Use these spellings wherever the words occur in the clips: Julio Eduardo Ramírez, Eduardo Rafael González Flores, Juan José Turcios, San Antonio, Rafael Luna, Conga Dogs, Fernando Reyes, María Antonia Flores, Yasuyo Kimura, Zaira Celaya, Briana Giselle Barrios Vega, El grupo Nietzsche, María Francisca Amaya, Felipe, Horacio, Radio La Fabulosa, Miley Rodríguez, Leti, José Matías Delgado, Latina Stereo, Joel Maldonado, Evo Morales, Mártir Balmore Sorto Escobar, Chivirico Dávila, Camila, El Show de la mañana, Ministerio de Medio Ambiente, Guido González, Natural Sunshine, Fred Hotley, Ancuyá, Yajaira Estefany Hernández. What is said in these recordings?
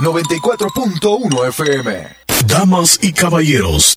94.1 FM. Damas y caballeros,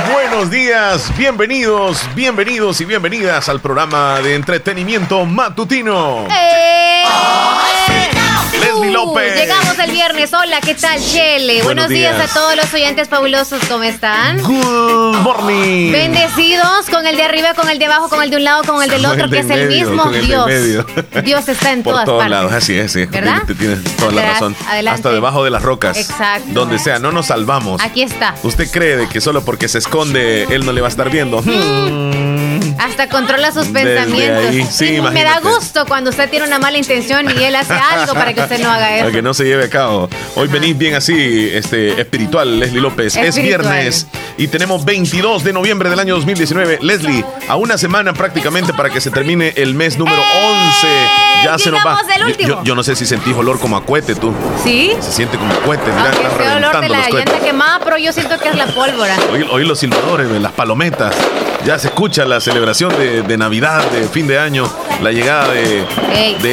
buenos días, bienvenidos y bienvenidas al programa de entretenimiento matutino. Lesslie López. Llegamos el viernes. Hola, ¿qué tal, Chele? Buenos días a todos los oyentes fabulosos. ¿Cómo están? Good morning. Bendecidos con el de arriba, con el de abajo, con el de un lado, con el del otro, que es el mismo Dios. Dios está en todas partes. Por todos lados, así es. ¿Verdad? Tienes toda la razón. Adelante. Hasta debajo de las rocas. Exacto. Donde sea, no nos salvamos. Aquí está. ¿Usted cree de que solo porque se esconde él no le va a estar viendo? Hasta controla sus pensamientos. Ahí, sí, me da gusto cuando usted tiene una mala intención y él hace algo para que usted no haga eso. Para que no se lleve a cabo. Hoy venís bien así, espiritual, Lesslie López. Espiritual. Es viernes y tenemos 22 de noviembre del año 2019. Lesslie, a una semana prácticamente para que se termine el mes número 11. Ya se nos va. Yo no sé si sentís olor como a cohete, tú. ¿Sí? Se siente como a cohete. Mira, está reventando los cohetes. Olor de la llanta quemada, pero yo siento que es la pólvora. Oí los silbadores, las palometas. Ya se escucha la celebración de Navidad, de fin de año, la llegada de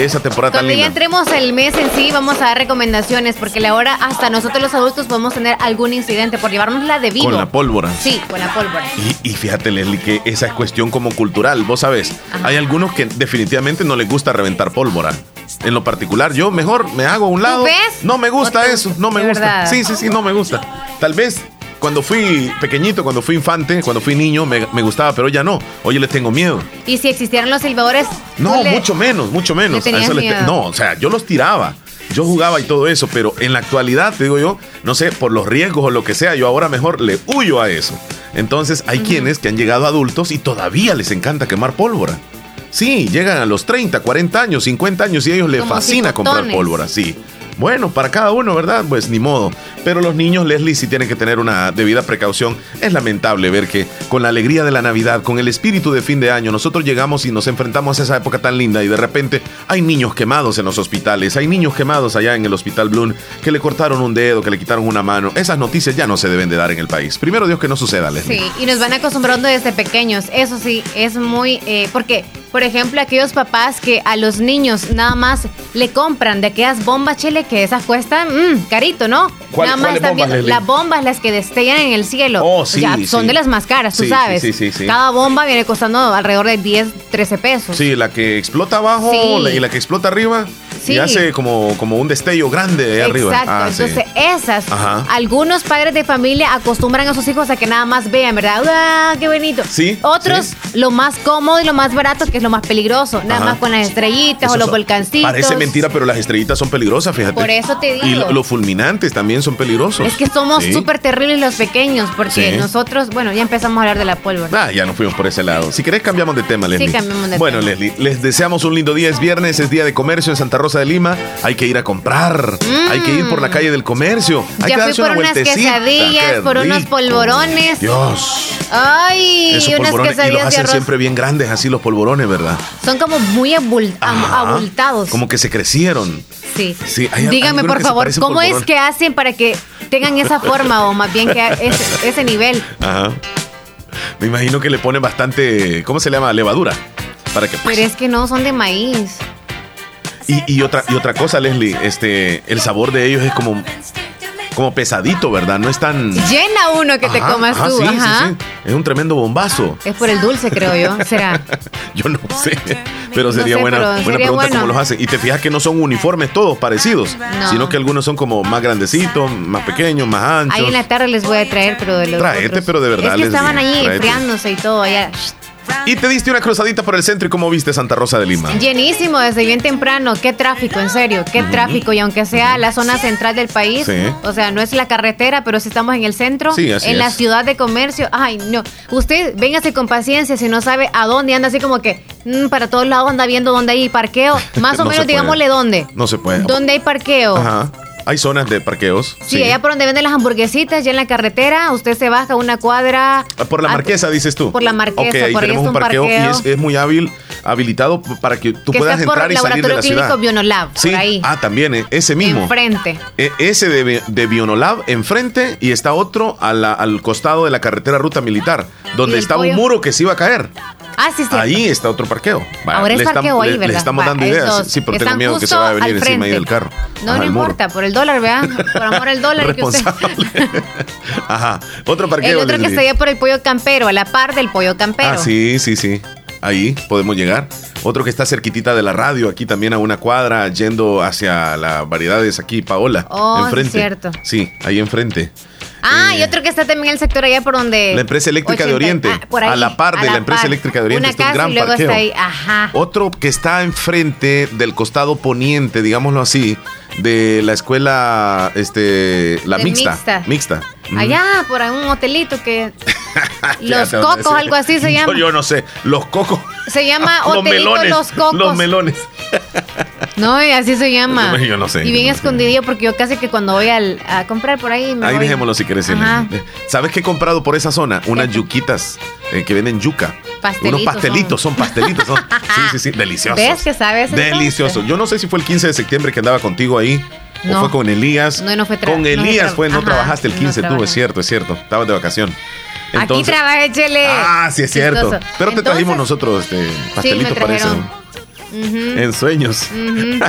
esa temporada tan linda. Cuando ya entremos el mes en sí, vamos a dar recomendaciones, porque ahora hasta nosotros los adultos podemos tener algún incidente por llevarnos la de vivo. Con la pólvora. Sí, con la pólvora. Y fíjate, Lesslie, que esa es cuestión como cultural, vos sabés. Ajá. Hay algunos que definitivamente no les gusta reventar pólvora. En lo particular, yo mejor me hago a un lado. ¿Ves? No me gusta eso, no me gusta. ¿Verdad? Sí, no me gusta. Tal vez... Cuando fui pequeñito, cuando fui infante, cuando fui niño, me gustaba, pero ya no. Hoy les tengo miedo. ¿Y si existieran los silbadores? No, mucho menos. Yo los tiraba. Yo jugaba y todo eso, pero en la actualidad, te digo yo, no sé, por los riesgos o lo que sea, yo ahora mejor le huyo a eso. Entonces, hay quienes que han llegado adultos y todavía les encanta quemar pólvora. Sí, llegan a los 30, 40 años, 50 años y a ellos les fascina comprar pólvora, sí. Bueno, para cada uno, ¿verdad? Pues ni modo. Pero los niños, Lesslie, sí tienen que tener una debida precaución. Es lamentable ver que con la alegría de la Navidad, con el espíritu de fin de año, nosotros llegamos y nos enfrentamos a esa época tan linda y de repente hay niños quemados en los hospitales, hay niños quemados allá en el Hospital Bloom, que le cortaron un dedo, que le quitaron una mano. Esas noticias ya no se deben de dar en el país. Primero Dios que no suceda, Lesslie. Sí, y nos van acostumbrando desde pequeños. Eso sí, es muy... porque... Por ejemplo, aquellos papás que a los niños nada más le compran de aquellas bombas, Chele, que esas cuestan carito, ¿no? Nada más están viendo las bombas, las que destellan en el cielo. Oh, sí, o sea, son de las más caras, tú sabes. Sí. Cada bomba viene costando alrededor de 10, 13 pesos. Sí, la que explota abajo y la que explota arriba. Sí. Y hace como un destello grande de arriba. Exacto, entonces esas, ajá, algunos padres de familia acostumbran a sus hijos a que nada más vean, ¿verdad? ¡Ah, qué bonito! Sí. Otros, lo más cómodo y lo más barato, que es lo más peligroso, nada más con las estrellitas. Esos o los volcancitos. Parece mentira, pero las estrellitas son peligrosas, fíjate. Por eso te digo. Y los fulminantes también son peligrosos. Es que somos súper terribles los pequeños, porque nosotros, bueno, ya empezamos a hablar de la pólvora. Ya nos fuimos por ese lado. Si querés, cambiamos de tema, Lesslie. Sí, cambiamos de tema. Bueno, Lesslie, les deseamos un lindo día. Es viernes, es día de comercio en Santa Rosa de Lima. Hay que ir a comprar, hay que ir por la calle del comercio. Hay que darse una vueltecita. Ya fui por unas quesadillas, por unos polvorones. Dios. Ay, esos unas quesadillas. Y los hacen siempre bien grandes, así los polvorones, ¿verdad? Son como muy abultados. Como que se crecieron. Sí. Dígame, por favor, ¿cómo polvorón? Es que hacen para que tengan esa forma o más bien que ese nivel? Ajá. Me imagino que le ponen bastante, ¿cómo se llama? Levadura. Para que, pues. Pero es que no, son de maíz. Y otra cosa, Lesslie, el sabor de ellos es como pesadito, ¿verdad? No es tan... Llena uno que te comas tú. Sí. Es un tremendo bombazo. Es por el dulce, creo yo. ¿Será? Yo no sé, pero sería buena pregunta cómo los hacen. Y te fijas que no son uniformes todos parecidos, sino que algunos son como más grandecitos, más pequeños, más anchos. Ahí en la tarde les voy a traer, pero de los otros. Pero de verdad. Es que estaban allí enfriándose y todo allá. Y te diste una cruzadita por el centro. ¿Y cómo viste Santa Rosa de Lima? Llenísimo, desde bien temprano. Qué tráfico, en serio, qué tráfico. Y aunque sea la zona central del país, o sea, no es la carretera, pero si estamos en el centro, la ciudad de comercio. Ay, no, usted véngase con paciencia. Si no sabe a dónde anda, así como que para todos lados anda viendo dónde hay parqueo. Más o menos, digámosle dónde. No se puede. ¿Dónde hay parqueo? Ajá. Hay zonas de parqueos. Sí, allá por donde venden las hamburguesitas, ya en la carretera, usted se baja una cuadra. Por la Marquesa, dices tú. Por la Marquesa, okay, ahí por tenemos ahí es un parqueo. Y es muy habilitado para que tú puedas entrar y salir de la ciudad. Laboratorio Clínico Bionolab, sí. Por ahí. Ah, también, ese mismo. Enfrente. Ese de Bionolab, enfrente, y está otro al costado de la carretera Ruta Militar, donde está un muro que se iba a caer. Ah, sí, sí. Ahí está otro parqueo. Vale, ahora es parqueo ahí, ¿verdad? Le estamos dando ideas. Sí, pero tengo miedo que se vaya a venir encima ahí del carro. No, ajá, no importa, por el dólar, ¿verdad? Por amor al dólar. Responsable. Que usted... Ajá. Otro parqueo. El otro que sería por el Pollo Campero, a la par del Pollo Campero. Ah, sí, sí, sí. Ahí podemos llegar. Otro que está cerquitita de la radio, aquí también a una cuadra, yendo hacia las variedades aquí, Paola. Oh, enfrente. Sí, cierto. Sí, ahí enfrente. Ah, y otro que está también en el sector allá por donde... La empresa eléctrica de Oriente. Por ahí, a la par de la empresa eléctrica de Oriente. Una está casa un gran y luego parqueo. Está ahí. Ajá. Otro que está enfrente del costado poniente, digámoslo así, de la escuela, la mixta. Allá, por un hotelito que... Los Cocos, algo así se llama. Yo no sé, Los Cocos. Se llama Hotelito Los Cocos. Los Melones. No, y así se llama. Yo no sé. Y bien escondidillo, porque yo casi que cuando voy a comprar por ahí... Ahí dejémoslo si quieres. ¿Sabes qué he comprado por esa zona? Unas yuquitas que venden yuca. Pastelitos. Unos pastelitos, son pastelitos. Son. Sí, deliciosos. ¿Ves que sabes? Deliciosos. Yo no sé si fue el 15 de septiembre que andaba contigo ahí. No, o fue con Elías. No, no fue, no trabajaste el 15, tú, es cierto. Estabas de vacación. Entonces, aquí trabajé, Chele. Ah, sí, es cierto. Pero entonces, te trajimos nosotros pastelitos, sí, parece. Uh-huh. En sueños. Uh-huh.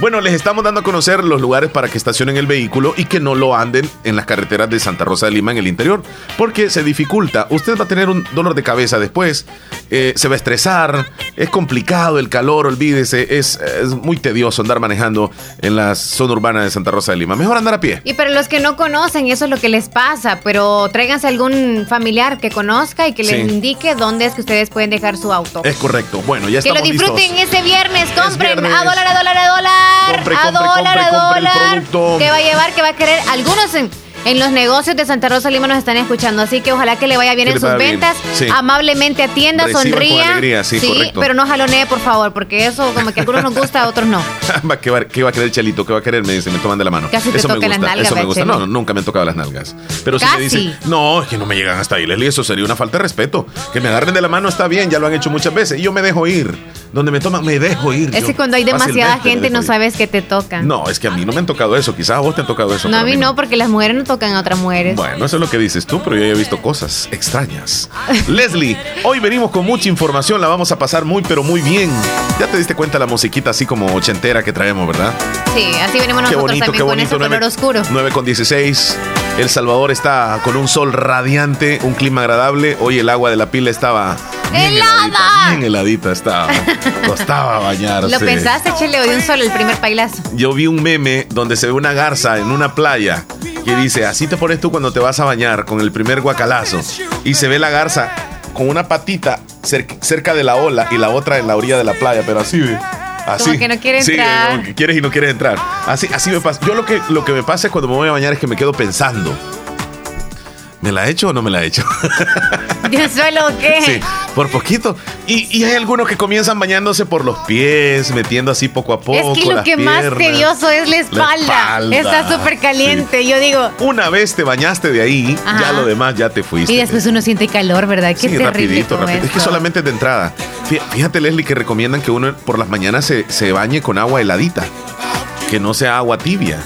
Bueno, les estamos dando a conocer los lugares para que estacionen el vehículo y que no lo anden en las carreteras de Santa Rosa de Lima en el interior, porque se dificulta. Usted va a tener un dolor de cabeza después, se va a estresar, es complicado el calor, olvídese, es muy tedioso andar manejando en la zona urbana de Santa Rosa de Lima. Mejor andar a pie. Y para los que no conocen, eso es lo que les pasa, pero tráiganse algún familiar que conozca y que les indique dónde es que ustedes pueden dejar su auto. Es correcto. Bueno, ya estamos listos. Que lo disfruten ese viernes, compren a dólar. Compre el producto. ¿Qué va a llevar? ¿Qué va a querer? Algunos en los negocios de Santa Rosa Lima nos están escuchando, así que ojalá que le vaya bien en sus ventas. Sí. Amablemente atienda, sonría. Con alegría, sí, pero no jalonee, por favor, porque eso como que a algunos nos gusta, a otros no. ¿Qué va a querer Chelito? ¿Qué va a querer? Me dice, me toman de la mano. Casi te tocan las nalgas. Eso me gusta. No, nunca me han tocado las nalgas. Pero si me dicen, no, es que no me llegan hasta ahí, Lesslie, eso sería una falta de respeto. Que me agarren de la mano está bien, ya lo han hecho muchas veces. Y yo me dejo ir. Donde me toman, me dejo ir. Es que cuando hay demasiada gente no sabes que te tocan. No, es que a mí no me han tocado eso. Quizás a vos te han tocado eso. No, a mí no, porque las mujeres no tocan a otras mujeres. Bueno, eso es lo que dices tú, pero yo ya he visto cosas extrañas. Lesslie, hoy venimos con mucha información. La vamos a pasar muy, pero muy bien. Ya te diste cuenta la musiquita así como ochentera que traemos, ¿verdad? Sí, así venimos nosotros también con ese color oscuro. 9:16. El Salvador está con un sol radiante, un clima agradable. Hoy el agua de la pila estaba... ¡Helada! Bien heladita estaba. Costaba bañarse. ¿Lo pensaste, Chele? De un sol, el primer pailazo. Yo vi un meme donde se ve una garza en una playa que dice, así te pones tú cuando te vas a bañar con el primer guacalazo. Y se ve la garza con una patita cerca de la ola y la otra en la orilla de la playa, pero así, ¿ve? Así. Como que no quiere entrar. Sí, como que quieres y no quieres entrar. Así me pasa. Yo lo que me pasa es cuando me voy a bañar es que me quedo pensando. ¿Me la he hecho o no me la he hecho? ¿De suelo o qué? Sí, por poquito. Y hay algunos que comienzan bañándose por los pies, metiendo así poco a poco. Es que lo que piernas, más tedioso es la espalda. Está súper caliente, sí. Yo digo... Una vez te bañaste de ahí, ajá, ya lo demás ya te fuiste. Y después uno siente calor, ¿verdad? Qué sí, rapidito. Es que solamente de entrada. Fíjate, Lesslie, que recomiendan que uno por las mañanas se bañe con agua heladita, que no sea agua tibia.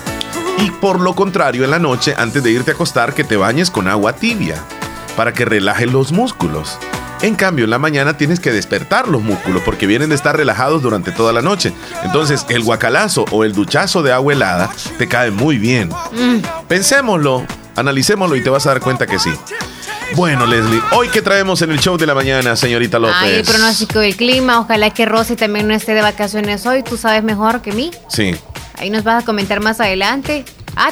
Y por lo contrario, en la noche, antes de irte a acostar, que te bañes con agua tibia para que relajes los músculos. En cambio, en la mañana tienes que despertar los músculos porque vienen de estar relajados durante toda la noche. Entonces, el guacalazo o el duchazo de agua helada te cae muy bien. Pensémoslo, analicémoslo y te vas a dar cuenta que sí. Bueno, Lesslie, ¿hoy qué traemos en el show de la mañana, señorita López? El pronóstico del clima, ojalá que Rosy también no esté de vacaciones hoy. Tú sabes mejor que mí. Sí. Ahí nos vas a comentar más adelante.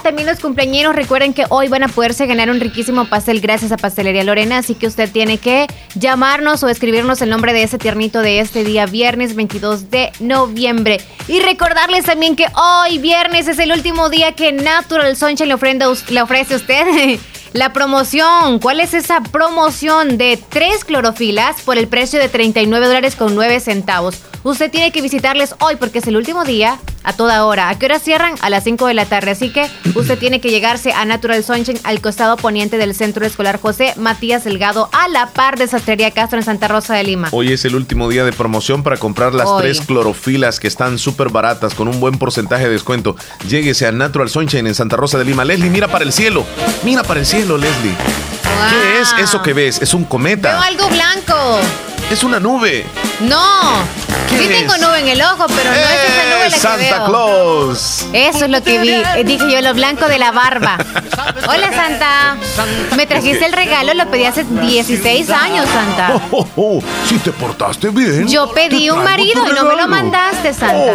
También los cumpleañeros, recuerden que hoy van a poderse ganar un riquísimo pastel gracias a Pastelería Lorena, así que usted tiene que llamarnos o escribirnos el nombre de ese tiernito de este día viernes 22 de noviembre. Y recordarles también que hoy viernes es el último día que Natural Sunshine le ofrece a usted la promoción. ¿Cuál es esa promoción? De 3 clorofilas por el precio de $39.09. Usted tiene que visitarles hoy porque es el último día a toda hora. ¿A qué hora cierran? A las 5 de la tarde. Así que usted tiene que llegarse a Natural Sunshine, al costado poniente del Centro Escolar José Matías Delgado, a la par de Sastrería Castro en Santa Rosa de Lima. Hoy es el último día de promoción para comprar las tres clorofilas que están súper baratas, con un buen porcentaje de descuento. Lléguese a Natural Sunshine en Santa Rosa de Lima. Lesslie, mira para el cielo. Mira para el cielo, Lesslie. Wow. ¿Qué es eso que ves? Es un cometa. Veo algo blanco. Es una nube. No. Sí tengo nube en el ojo, pero no es esa nube la Santa que veo. Santa Claus. Eso es lo que vi. Dije yo, lo blanco de la barba. Hola, Santa. Me trajiste el regalo, lo pedí hace 16 años, Santa. Si te portaste bien. Yo pedí un marido y no me lo mandaste, Santa.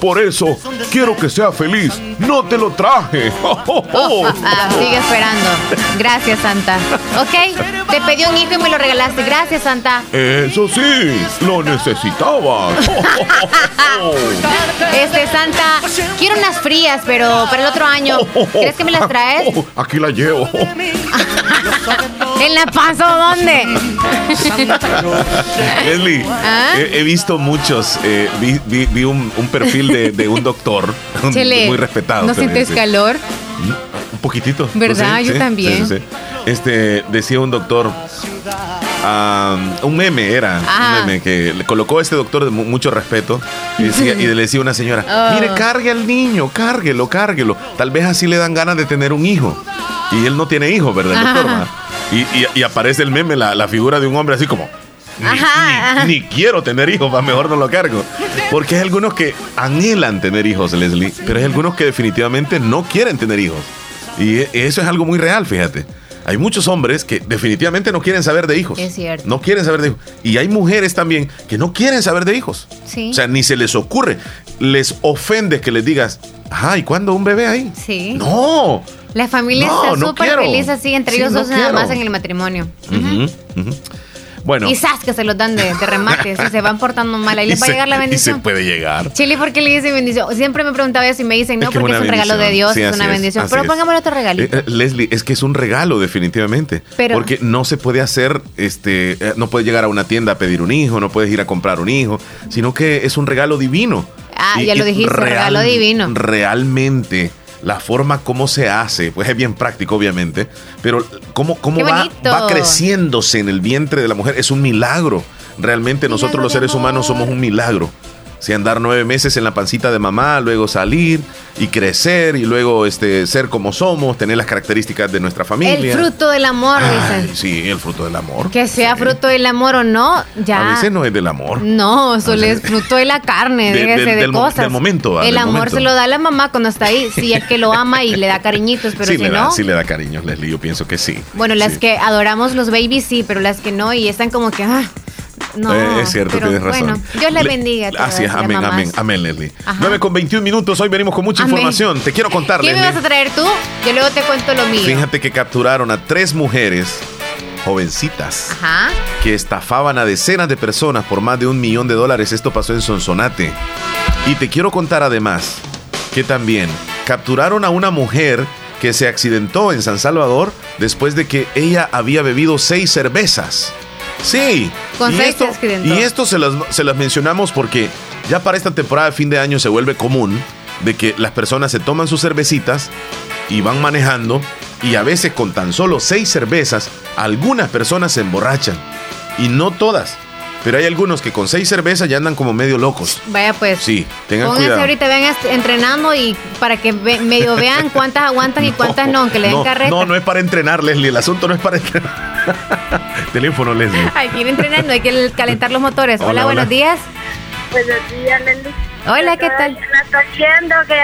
Por eso, quiero que sea feliz. No te lo traje. Sigue esperando. Gracias, Santa. Ok, te pedí un hijo y me lo regalaste. Gracias, Santa. Eso sí, lo necesitabas. Santa, quiero unas frías, pero para el otro año. ¿Crees que me las traes? Aquí las llevo. ¿En la paso dónde? Lesslie, ¿ah? he visto muchos. Vi un perfil de un doctor Chele, muy respetado. ¿No sientes calor? Un poquitito. ¿Verdad? Pues sí, yo también. Sí. Decía un doctor. Un meme era. Ajá. Un meme que le colocó a este doctor de mucho respeto y le decía a una señora: mire, cargue al niño, cárguelo. Tal vez así le dan ganas de tener un hijo. Y él no tiene hijos, ¿verdad, doctor? Y aparece el meme, la figura de un hombre así como: Ni quiero tener hijos, mejor no lo cargo. Porque hay algunos que anhelan tener hijos, Lesslie, pero hay algunos que definitivamente no quieren tener hijos. Y eso es algo muy real, fíjate. Hay muchos hombres que definitivamente no quieren saber de hijos. Es cierto. No quieren saber de hijos. Y hay mujeres también que no quieren saber de hijos. Sí. O sea, ni se les ocurre. Les ofende que les digas: ¿y cuándo un bebé ahí? Sí. ¡No! La familia está súper feliz así, entre ellos dos nada más en el matrimonio. Bueno. Quizás que se los dan de remate. Si se van portando mal, ahí les va a llegar la bendición. Y se puede llegar. Chile, ¿por qué le dicen bendición? Siempre me preguntaba eso y me dicen, porque es un regalo de Dios, sí, es una bendición. Pero pongámosle otro regalito. Lesslie, es que es un regalo, definitivamente. Pero, porque no se puede hacer, no puedes llegar a una tienda a pedir un hijo, no puedes ir a comprar un hijo, sino que es un regalo divino. Ya lo dijiste, regalo divino. Realmente. La forma como se hace, pues es bien práctico, obviamente, pero cómo va creciéndose en el vientre de la mujer, es un milagro. Realmente nosotros los seres humanos somos un milagro. Si andar 9 meses en la pancita de mamá, luego salir y crecer y luego ser como somos, tener las características de nuestra familia. El fruto del amor, dicen. Sí, el fruto del amor. Que sea fruto del amor o no, ya. A veces no es del amor. No, solo es fruto de la carne, de cosas. Del momento. El amor se lo da a la mamá cuando está ahí, si es que lo ama y le da cariñitos, pero sí, sí le da cariños, Lesslie, yo pienso que sí. Bueno, las que adoramos los babies sí, pero las que no y están como que... No, es cierto, tienes razón. Bueno, Dios les bendiga. Así es, amén, Lesslie. 9:21, hoy venimos con mucha información. Te quiero contar, ¿qué Lesslie me vas a traer tú? Yo luego te cuento lo mío. Fíjate que capturaron a 3 mujeres jovencitas que estafaban a decenas de personas por más de $1 millón. Esto pasó en Sonsonate. Y te quiero contar además que también capturaron a una mujer que se accidentó en San Salvador después de que ella había bebido 6 cervezas. Sí, y esto se las mencionamos porque ya para esta temporada de fin de año se vuelve común de que las personas se toman sus cervecitas y van manejando, y a veces con tan solo 6 cervezas algunas personas se emborrachan, y no todas, pero hay algunos que con 6 cervezas ya andan como medio locos. Vaya pues. Sí, tengan cuidado. Pónganse ahorita, vean entrenando y para que medio vean cuántas aguantan y cuántas no, que le den carreta. No es para entrenar, Lesslie, el asunto no es para entrenar. Teléfono, Lesslie. Hay que ir entrenando, hay que calentar los motores. Hola, buenos días. Buenos días, Lesslie. Hola, ¿qué tal? La estoy viendo que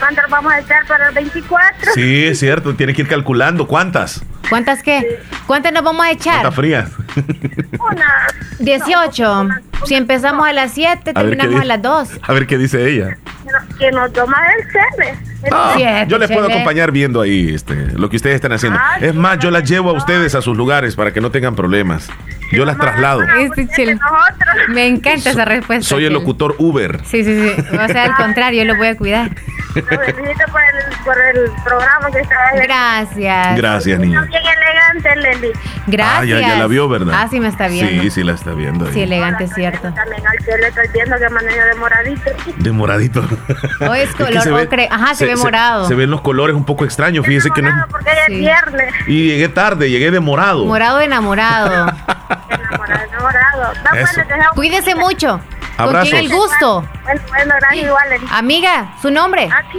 cuántas vamos a estar para el 24. Sí, es cierto, tienes que ir calculando. ¿Cuántas? ¿Cuántas qué? ¿Cuántas nos vamos a echar? ¿Cuántas frías? 18. Si empezamos a las 7, terminamos a las 2. A ver qué dice ella. Que nos toma el chévere. Yo les puedo acompañar viendo ahí lo que ustedes están haciendo. Es más, yo las llevo a ustedes a sus lugares para que no tengan problemas. Yo las traslado. Me encanta esa respuesta. Soy el locutor Uber. Sí. O sea, al contrario, yo lo voy a cuidar. Lo felicito por el programa que está ahí. Gracias, niña. Bien elegante. elegante, Leli. Gracias. Ah, ya la vio, ¿verdad? Ah, sí me está viendo. Sí, sí la está viendo. Ahí. Sí, elegante, es cierto. También al cielo estoy viendo que maneja de moradito. De moradito. O es color es que ocre. Ajá, se ve morado. Se ven los colores un poco extraños, fíjese que no. Porque es viernes. Y llegué tarde, llegué de morado. Morado enamorado. Enamorado. Cuídese mucho. Abrazos. Con el gusto. Bueno, gracias igual. Lely. Amiga, ¿su nombre? Aquí,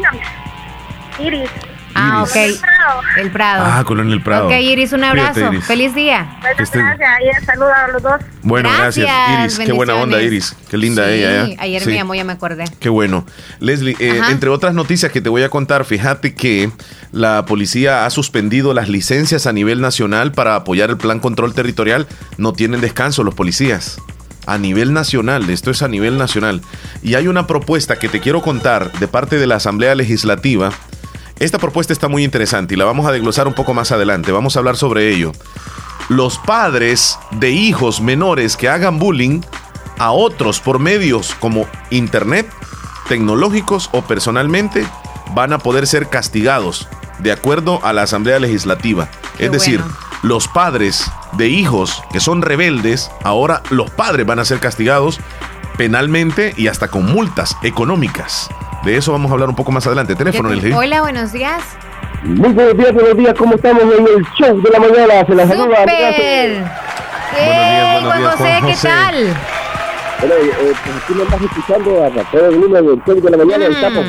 Iris. Ah, ok. El Prado. El Prado. Ah, Colón El Prado. Ok, Iris, un abrazo. Cuídate, Iris. Feliz día. Muchas gracias. Saludos a los dos. Bueno, gracias Iris. Qué buena onda, Iris. Qué linda ella. ¿Eh? Ayer me llamó, ya me acordé. Qué bueno. Lesslie, entre otras noticias que te voy a contar, fíjate que la policía ha suspendido las licencias a nivel nacional para apoyar el plan control territorial. No tienen descanso los policías. A nivel nacional, esto es a nivel nacional. Y hay una propuesta que te quiero contar de parte de la Asamblea Legislativa. Esta propuesta está muy interesante y la vamos a desglosar un poco más adelante. Vamos a hablar sobre ello. Los padres de hijos menores que hagan bullying a otros por medios como internet, tecnológicos o personalmente, van a poder ser castigados de acuerdo a la Asamblea Legislativa. Qué es decir, bueno. Los padres de hijos que son rebeldes, ahora los padres van a ser castigados penalmente y hasta con multas económicas. De eso vamos a hablar un poco más adelante. Teléfono, Lesslie. Hola, buenos días. Muy buenos días, ¿cómo estamos en el show de la mañana? Se las saluda. ¡Súper! ¡Hey, Juan José, qué tal! Bueno, pues aquí me estás escuchando a Rafael Luna del show de la mañana, el tapo.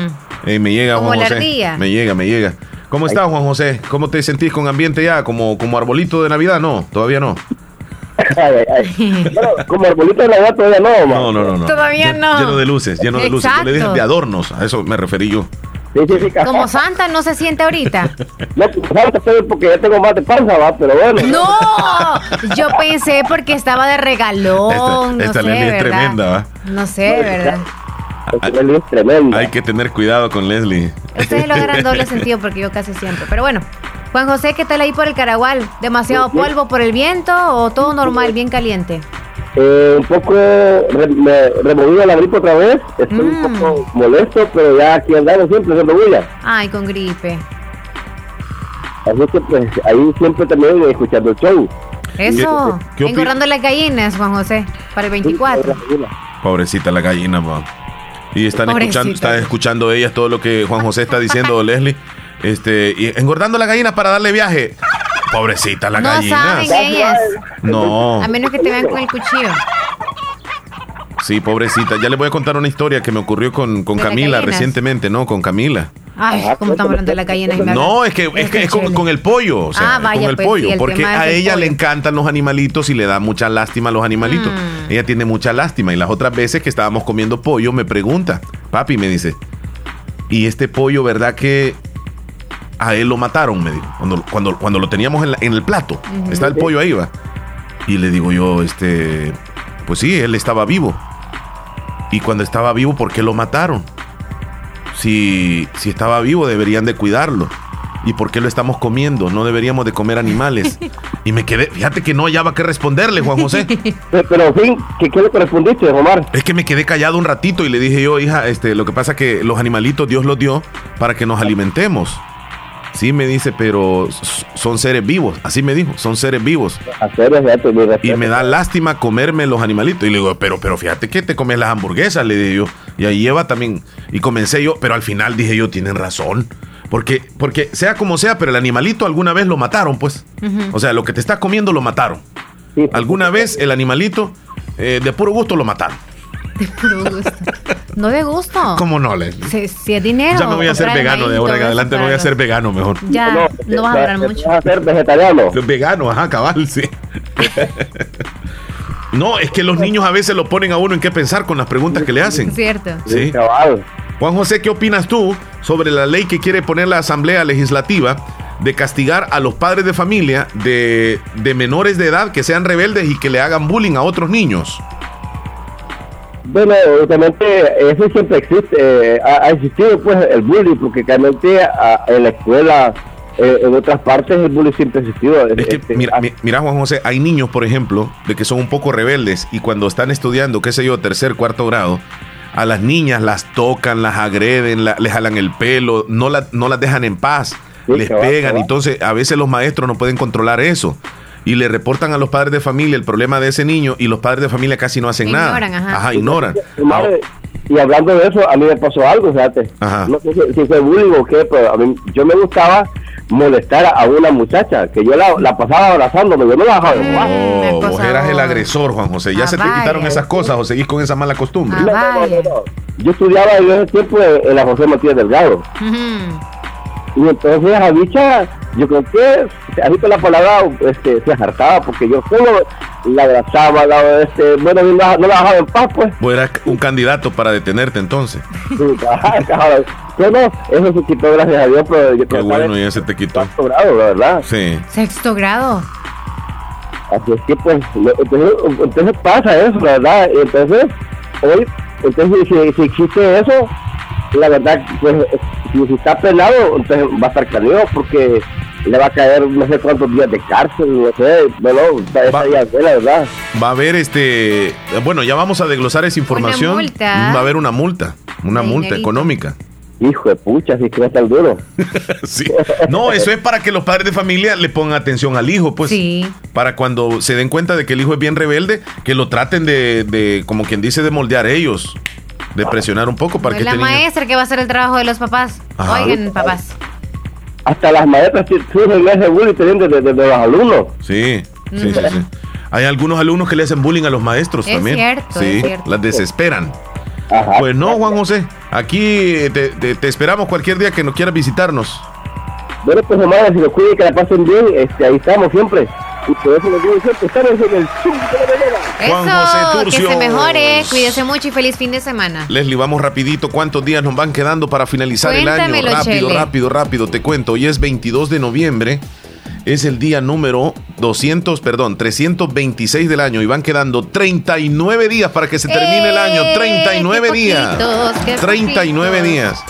Me llega, Juan José. Me llega. ¿Cómo estás, Juan José? ¿Cómo te sentís con ambiente ya? ¿Como arbolito de Navidad? No, todavía no. Bueno, como arbolito de Navidad todavía no, man. No. Todavía no. Lleno de luces. Yo le dije de adornos, a eso me referí yo. Sí. Como Santa no se siente ahorita. No, Santa, porque ya tengo más de panza, va, pero bueno. No, yo pensé porque estaba de regalón. Esta no Lesslie es tremenda, va. No sé, ¿verdad? Lesslie es tremenda. Hay que tener cuidado con Lesslie. Ustedes lo agarran doble sentido porque yo casi siempre, pero bueno. Juan José, ¿qué tal ahí por el Caragual? ¿Demasiado polvo por el viento o todo normal, bien caliente? Un poco removido la gripe otra vez. Estoy un poco molesto, pero ya aquí andamos siempre removida. Ay, con gripe. Así que pues ahí siempre también escuchando el show. Eso, engordando las gallinas, Juan José, para el 24. Pobrecita la gallina, mamá. Y están escuchando ellas todo lo que Juan José está diciendo, Lesslie. Y engordando la gallina para darle viaje. Pobrecita la gallina. No saben ellas. No. A menos que te vean con el cuchillo. Sí, pobrecita. Ya les voy a contar una historia que me ocurrió con Camila recientemente, ¿no? Con Camila. Ay, ¿cómo estamos hablando de la gallina? No, es que es con el pollo. O sea, vaya, con el pollo. Sí, porque a ella le encantan los animalitos y le da mucha lástima a los animalitos. Ella tiene mucha lástima. Y las otras veces que estábamos comiendo pollo, me pregunta, papi, me dice, ¿y este pollo, verdad que a él lo mataron? Me dijo, cuando lo teníamos en el plato, está el pollo ahí, va. Y le digo yo, pues sí, él estaba vivo. Y cuando estaba vivo, ¿por qué lo mataron? Si estaba vivo, deberían de cuidarlo. ¿Y por qué lo estamos comiendo? No deberíamos de comer animales. Y me quedé, fíjate que no hallaba qué responderle, Juan José. Pero en fin, ¿qué le respondiste, Omar? Es que me quedé callado un ratito y le dije yo, hija, lo que pasa que los animalitos Dios los dio para que nos alimentemos. Sí, me dice, pero son seres vivos. Así me dijo, son seres vivos. Y me da lástima comerme los animalitos. Y le digo, pero fíjate que te comes las hamburguesas, le dije yo. Y ahí lleva también. Y comencé yo, pero al final dije yo, tienen razón. Porque sea como sea, pero el animalito alguna vez lo mataron, pues. O sea, lo que te estás comiendo lo mataron. Alguna vez el animalito, de puro gusto lo mataron. De puro gusto. No de gusto. ¿Cómo no, Lesslie? Si es dinero. Ya me voy a hacer vegano de ahora en adelante, claro. Me voy a hacer vegano mejor. Ya, no vas a hablar mucho. Vas a ser vegetariano. Vegano, ajá, cabal, sí. No, es que los niños a veces lo ponen a uno en qué pensar con las preguntas que le hacen. Es cierto. Sí, cabal. Juan José, ¿qué opinas tú sobre la ley que quiere poner la Asamblea Legislativa de castigar a los padres de familia de menores de edad que sean rebeldes y que le hagan bullying a otros niños? Bueno, obviamente eso siempre existe, ha existido pues el bullying, porque realmente en la escuela, en otras partes el bullying siempre ha existido. Es que, mira Juan José, hay niños, por ejemplo, de que son un poco rebeldes y cuando están estudiando, qué sé yo, tercer, cuarto grado, a las niñas las tocan, las agreden, les jalan el pelo, no las dejan en paz. les pegan. Entonces, a veces los maestros no pueden controlar eso. Y le reportan a los padres de familia el problema de ese niño y los padres de familia casi no hacen nada. Ignoran. Y hablando de eso, a mí me pasó algo, fíjate. No sé si fue bullying o qué, pero a mí, yo me gustaba molestar a una muchacha, que yo la pasaba abrazándome, yo no la dejaba de jugar. No, vos eras el agresor, Juan José. Ya se te quitaron esas cosas o seguís con esa mala costumbre. No. Yo estudiaba en ese tiempo en la José Matías Delgado. Y entonces a bicha, yo creo que así con la palabra se hartaba, porque yo solo la abrazaba, no la dejaba en paz, pues. Vos eras un candidato para detenerte entonces. Sí, claro. Bueno, eso se quitó, gracias a Dios, pero yo creo que bueno, ya se te quitó. Sexto grado, la verdad. Sí. Sexto grado. Así es que pues, entonces pasa eso, la verdad. Entonces, hoy, si existe eso, la verdad, pues, si está penado, entonces va a estar canido porque le va a caer no sé cuántos días de cárcel, no sé, la verdad. Va a haber bueno, ya vamos a desglosar esa información. Va a haber una multa económica. Hijo de pucha, si crees tan duro. Sí. No, eso es para que los padres de familia le pongan atención al hijo, pues. Sí. Para cuando se den cuenta de que el hijo es bien rebelde, que lo traten de como quien dice, de moldear ellos. De presionar un poco para que la maestra que va a hacer el trabajo de los papás. Oigan, papás. Hasta las maestras surgen ese bullying de los alumnos. Sí. Hay algunos alumnos que le hacen bullying a los maestros también. Cierto, sí, es cierto. Las desesperan. Ajá. Pues no, Juan José. Aquí te esperamos cualquier día que nos quieras visitarnos. Bueno, pues hermano, si lo cuiden, que la pasen bien, ahí estamos siempre. Y por eso lo digo siempre, estamos en el Show de la Mañana. Juan José Turcios. Que se mejore, cuídese mucho y feliz fin de semana. Leslie, vamos rapidito, ¿cuántos días nos van quedando para finalizar el año? Rápido, te cuento, hoy es 22 de noviembre, es el día número 326 del año y van quedando 39 días para que se termine el año, 39 días.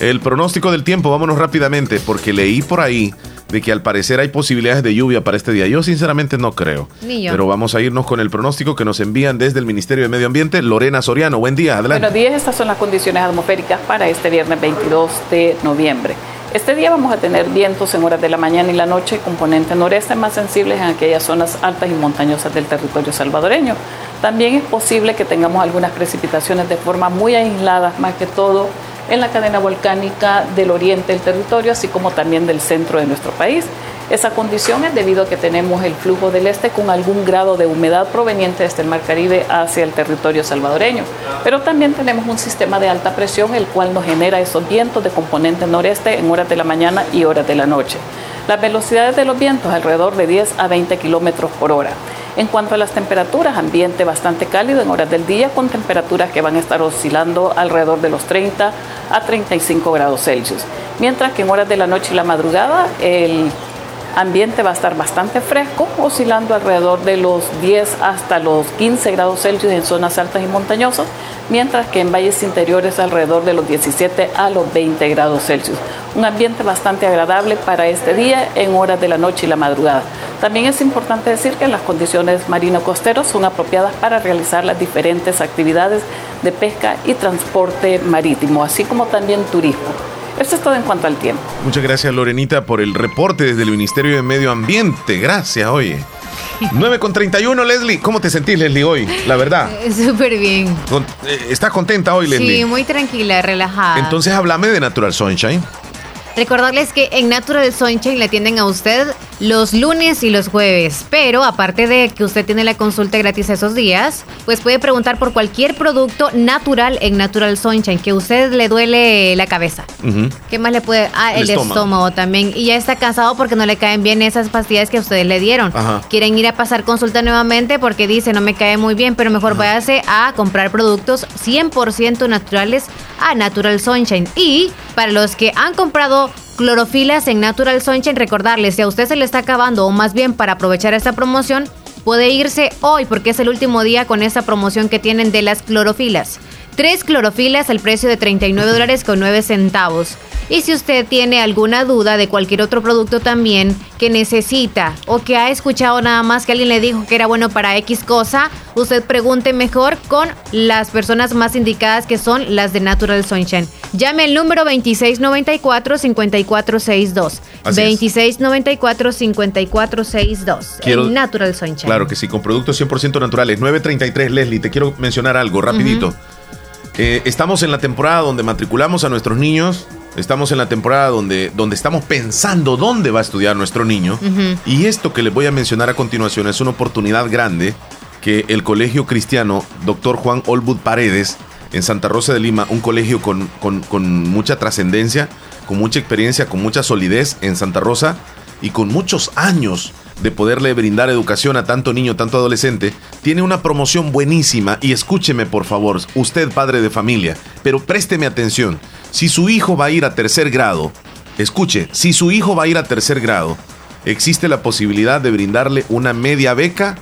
El pronóstico del tiempo, vámonos rápidamente, porque leí por ahí de que al parecer hay posibilidades de lluvia para este día. Yo sinceramente no creo. Ni yo. Pero vamos a irnos con el pronóstico que nos envían desde el Ministerio de Medio Ambiente. Lorena Soriano, buen día, adelante. Buenos días, estas son las condiciones atmosféricas para este viernes 22 de noviembre. Este día vamos a tener vientos en horas de la mañana y la noche, componente noreste, más sensibles en aquellas zonas altas y montañosas del territorio salvadoreño. También es posible que tengamos algunas precipitaciones de forma muy aislada, más que todo en la cadena volcánica del oriente del territorio, así como también del centro de nuestro país. Esa condición es debido a que tenemos el flujo del este con algún grado de humedad proveniente desde el Mar Caribe hacia el territorio salvadoreño. Pero también tenemos un sistema de alta presión, el cual nos genera esos vientos de componente noreste en horas de la mañana y horas de la noche. Las velocidades de los vientos alrededor de 10 a 20 kilómetros por hora. En cuanto a las temperaturas, ambiente bastante cálido en horas del día con temperaturas que van a estar oscilando alrededor de los 30 a 35 grados Celsius. Mientras que en horas de la noche y la madrugada el ambiente va a estar bastante fresco, oscilando alrededor de los 10 hasta los 15 grados Celsius en zonas altas y montañosas, mientras que en valles interiores alrededor de los 17 a los 20 grados Celsius. Un ambiente bastante agradable para este día en horas de la noche y la madrugada. También es importante decir que las condiciones marino-costeros son apropiadas para realizar las diferentes actividades de pesca y transporte marítimo, así como también turismo. Eso es todo en cuanto al tiempo. Muchas gracias, Lorenita, por el reporte desde el Ministerio de Medio Ambiente. Gracias, oye. 9:31, Leslie. ¿Cómo te sentís, Leslie, hoy? La verdad. Súper bien. ¿Estás contenta hoy, Leslie? Sí, muy tranquila, relajada. Entonces, háblame de Natural Sunshine. Recordarles que en Natural Sunshine le atienden a usted los lunes y los jueves, pero aparte de que usted tiene la consulta gratis esos días, pues puede preguntar por cualquier producto natural en Natural Sunshine, que a usted le duele la cabeza. Uh-huh. ¿Qué más le puede? El estómago también. Y ya está cansado porque no le caen bien esas pastillas que ustedes le dieron. Ajá. Quieren ir a pasar consulta nuevamente porque dice, no me cae muy bien, pero mejor váyase a comprar productos 100% naturales a Natural Sunshine. Y para los que han comprado clorofilas en Natural Sunshine, recordarles, si a usted se le está acabando, o más bien para aprovechar esta promoción, puede irse hoy porque es el último día con esa promoción que tienen de las clorofilas. 3 clorofilas al precio de $39.09. Y si usted tiene alguna duda de cualquier otro producto también que necesita o que ha escuchado nada más que alguien le dijo que era bueno para X cosa, usted pregunte mejor con las personas más indicadas, que son las de Natural Sunshine. Llame al número 2694-5462. 2694-5462. Natural Sunshine. Claro que sí, con productos 100% naturales. 933, Lesslie, te quiero mencionar algo rapidito. Estamos en la temporada donde matriculamos a nuestros niños. Estamos en la temporada donde estamos pensando dónde va a estudiar nuestro niño. Y esto que les voy a mencionar a continuación es una oportunidad grande que el Colegio Cristiano Dr. Juan Olvido Paredes en Santa Rosa de Lima, un colegio con mucha trascendencia, con mucha experiencia, con mucha solidez en Santa Rosa y con muchos años de poderle brindar educación a tanto niño, tanto adolescente, tiene una promoción buenísima. Y escúcheme, por favor, usted padre de familia, pero présteme atención. Si su hijo va a ir a tercer grado, escuche, si su hijo va a ir a tercer grado, existe la posibilidad de brindarle una media beca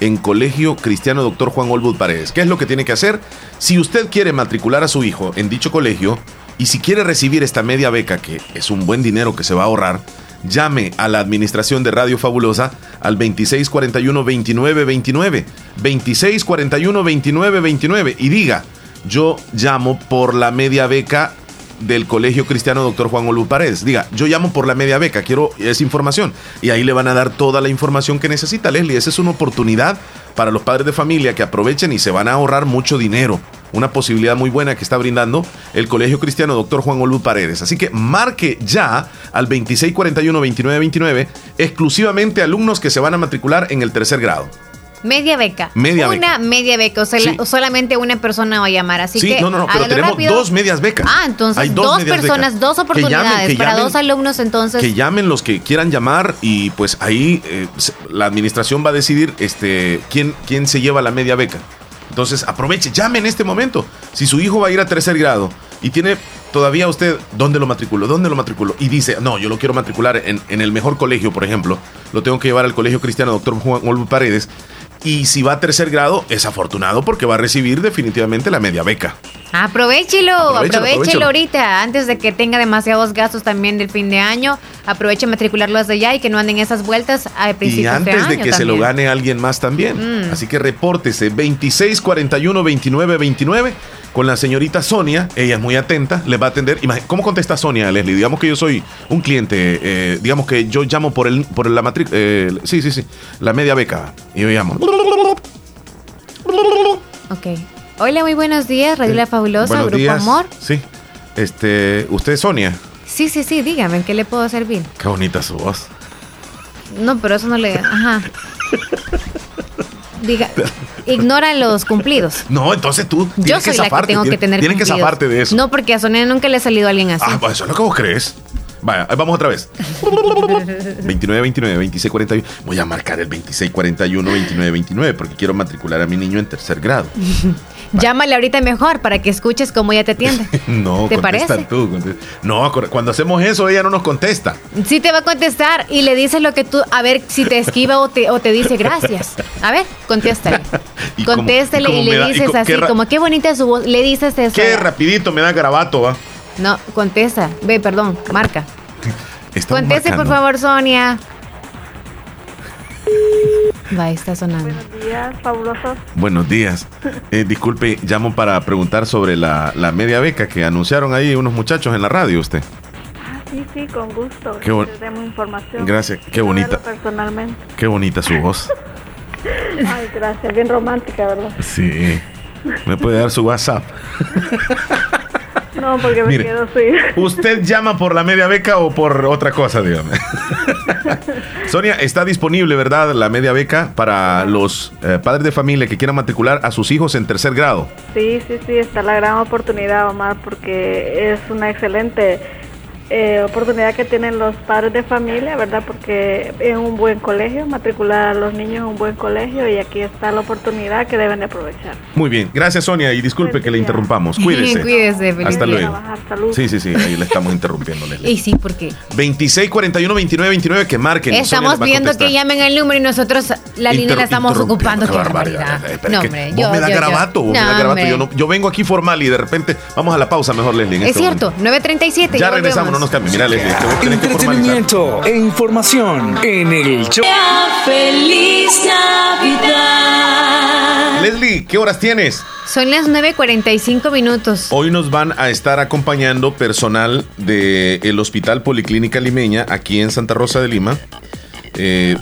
en Colegio Cristiano Dr. Juan Olvido Paredes. ¿Qué es lo que tiene que hacer? Si usted quiere matricular a su hijo en dicho colegio y si quiere recibir esta media beca, que es un buen dinero que se va a ahorrar, llame a la administración de Radio Fabulosa al 2641-2929, 2641-2929 y diga: yo llamo por la media beca del Colegio Cristiano Dr. Juan Olvido Paredes. Diga: yo llamo por la media beca, quiero esa información. Y ahí le van a dar toda la información que necesita, Lesslie. Esa es una oportunidad para los padres de familia que aprovechen y se van a ahorrar mucho dinero. Una posibilidad muy buena que está brindando el Colegio Cristiano Dr. Juan Olvido Paredes. Así que marque ya al 2641-2929, exclusivamente alumnos que se van a matricular en el tercer grado. Media beca. Media beca. O sea, sí. Solamente una persona va a llamar. Así sí, que no, pero tenemos rápido. Dos medias becas. Ah, entonces hay dos personas, becas. Dos oportunidades que llamen, dos alumnos, entonces. Que llamen los que quieran llamar y pues ahí la administración va a decidir quién se lleva la media beca. Entonces aproveche, llame en este momento. Si su hijo va a ir a tercer grado y tiene todavía usted, ¿dónde lo matriculo? Y dice, no, yo lo quiero matricular en el mejor colegio, por ejemplo. Lo tengo que llevar al Colegio Cristiano Dr. Juan Olvido Paredes. Y si va a tercer grado, es afortunado porque va a recibir definitivamente la media beca. Aprovechelo ahorita, antes de que tenga demasiados gastos también del fin de año. Aproveche matricularlo desde ya y que no anden esas vueltas a principios de año. Y antes de que también se lo gane alguien más también. Así que repórtese 2641-2929 con la señorita Sonia. Ella es muy atenta, les va a atender. ¿Cómo contesta Sonia, Lesslie? Digamos que yo soy un cliente, digamos que yo llamo por la matrícula, la media beca. Y yo llamo. Ok. Hola, muy buenos días, Radio La Fabulosa, buenos Grupo días. Amor. Sí, ¿usted es Sonia? Sí, dígame, ¿en qué le puedo servir? Qué bonita su voz. No, pero eso no le... Ajá. Diga, ignora los cumplidos. No, entonces tú tienes que zafarte. Yo soy la que tengo que tener cumplidos. Tienes que zafarte de eso. No, porque a Sonia nunca le ha salido a alguien así. Ah, pues eso es lo que vos crees. Vaya, vamos otra vez. 29-29, 26-41. Voy a marcar el 26-41-29-29 porque quiero matricular a mi niño en tercer grado. Llámale ahorita mejor para que escuches cómo ella te atiende. No, ¿te parece? Tú, no, cuando hacemos eso ella no nos contesta. Sí te va a contestar y le dices lo que tú, a ver si te esquiva o te dice gracias. A ver, contéstale. Contéstale y le dices así, como qué bonita es su voz, le dices eso. Qué rapidito me da garabato, va. No, contesta. Marca. Conteste, por favor, Sonia. Va, está sonando. Buenos días, fabulosos. Buenos días. Disculpe, llamo para preguntar sobre la media beca que anunciaron ahí unos muchachos en la radio, usted. Ah, sí, con gusto. Tenemos información. Gracias, qué bonita. Personalmente. Qué bonita su voz. Ay, gracias, bien romántica, ¿verdad? Sí. ¿Me puede dar su WhatsApp? No, porque me quedo así. ¿Usted llama por la media beca o por otra cosa, dígame? Sonia, está disponible, ¿verdad?, la media beca para los padres de familia que quieran matricular a sus hijos en tercer grado. Sí, está la gran oportunidad, Omar, porque es una excelente oportunidad que tienen los padres de familia, ¿verdad? Porque es un buen colegio, matricular a los niños en un buen colegio y aquí está la oportunidad que deben de aprovechar. Muy bien, gracias Sonia y disculpe que le interrumpamos. Cuídese. Cuídese, Felipe. Hasta luego. Sí, ahí le estamos interrumpiendo. Y sí, ¿por qué? 2641-2929, que marquen. Estamos viendo que llamen el número y nosotros la línea la estamos ocupando. Qué barbaridad. No, hombre, vos me la grabato. Yo vengo aquí formal y de repente vamos a la pausa mejor, Lesslie. Es cierto, 9:37. Ya regresamos. No nos cambies. Mira, Lesslie, entretenimiento e información en el show. ¡Feliz Navidad! Lesslie, ¿qué horas tienes? Son las 9:45. Hoy nos van a estar acompañando personal del Hospital Policlínica Limeña, aquí en Santa Rosa de Lima.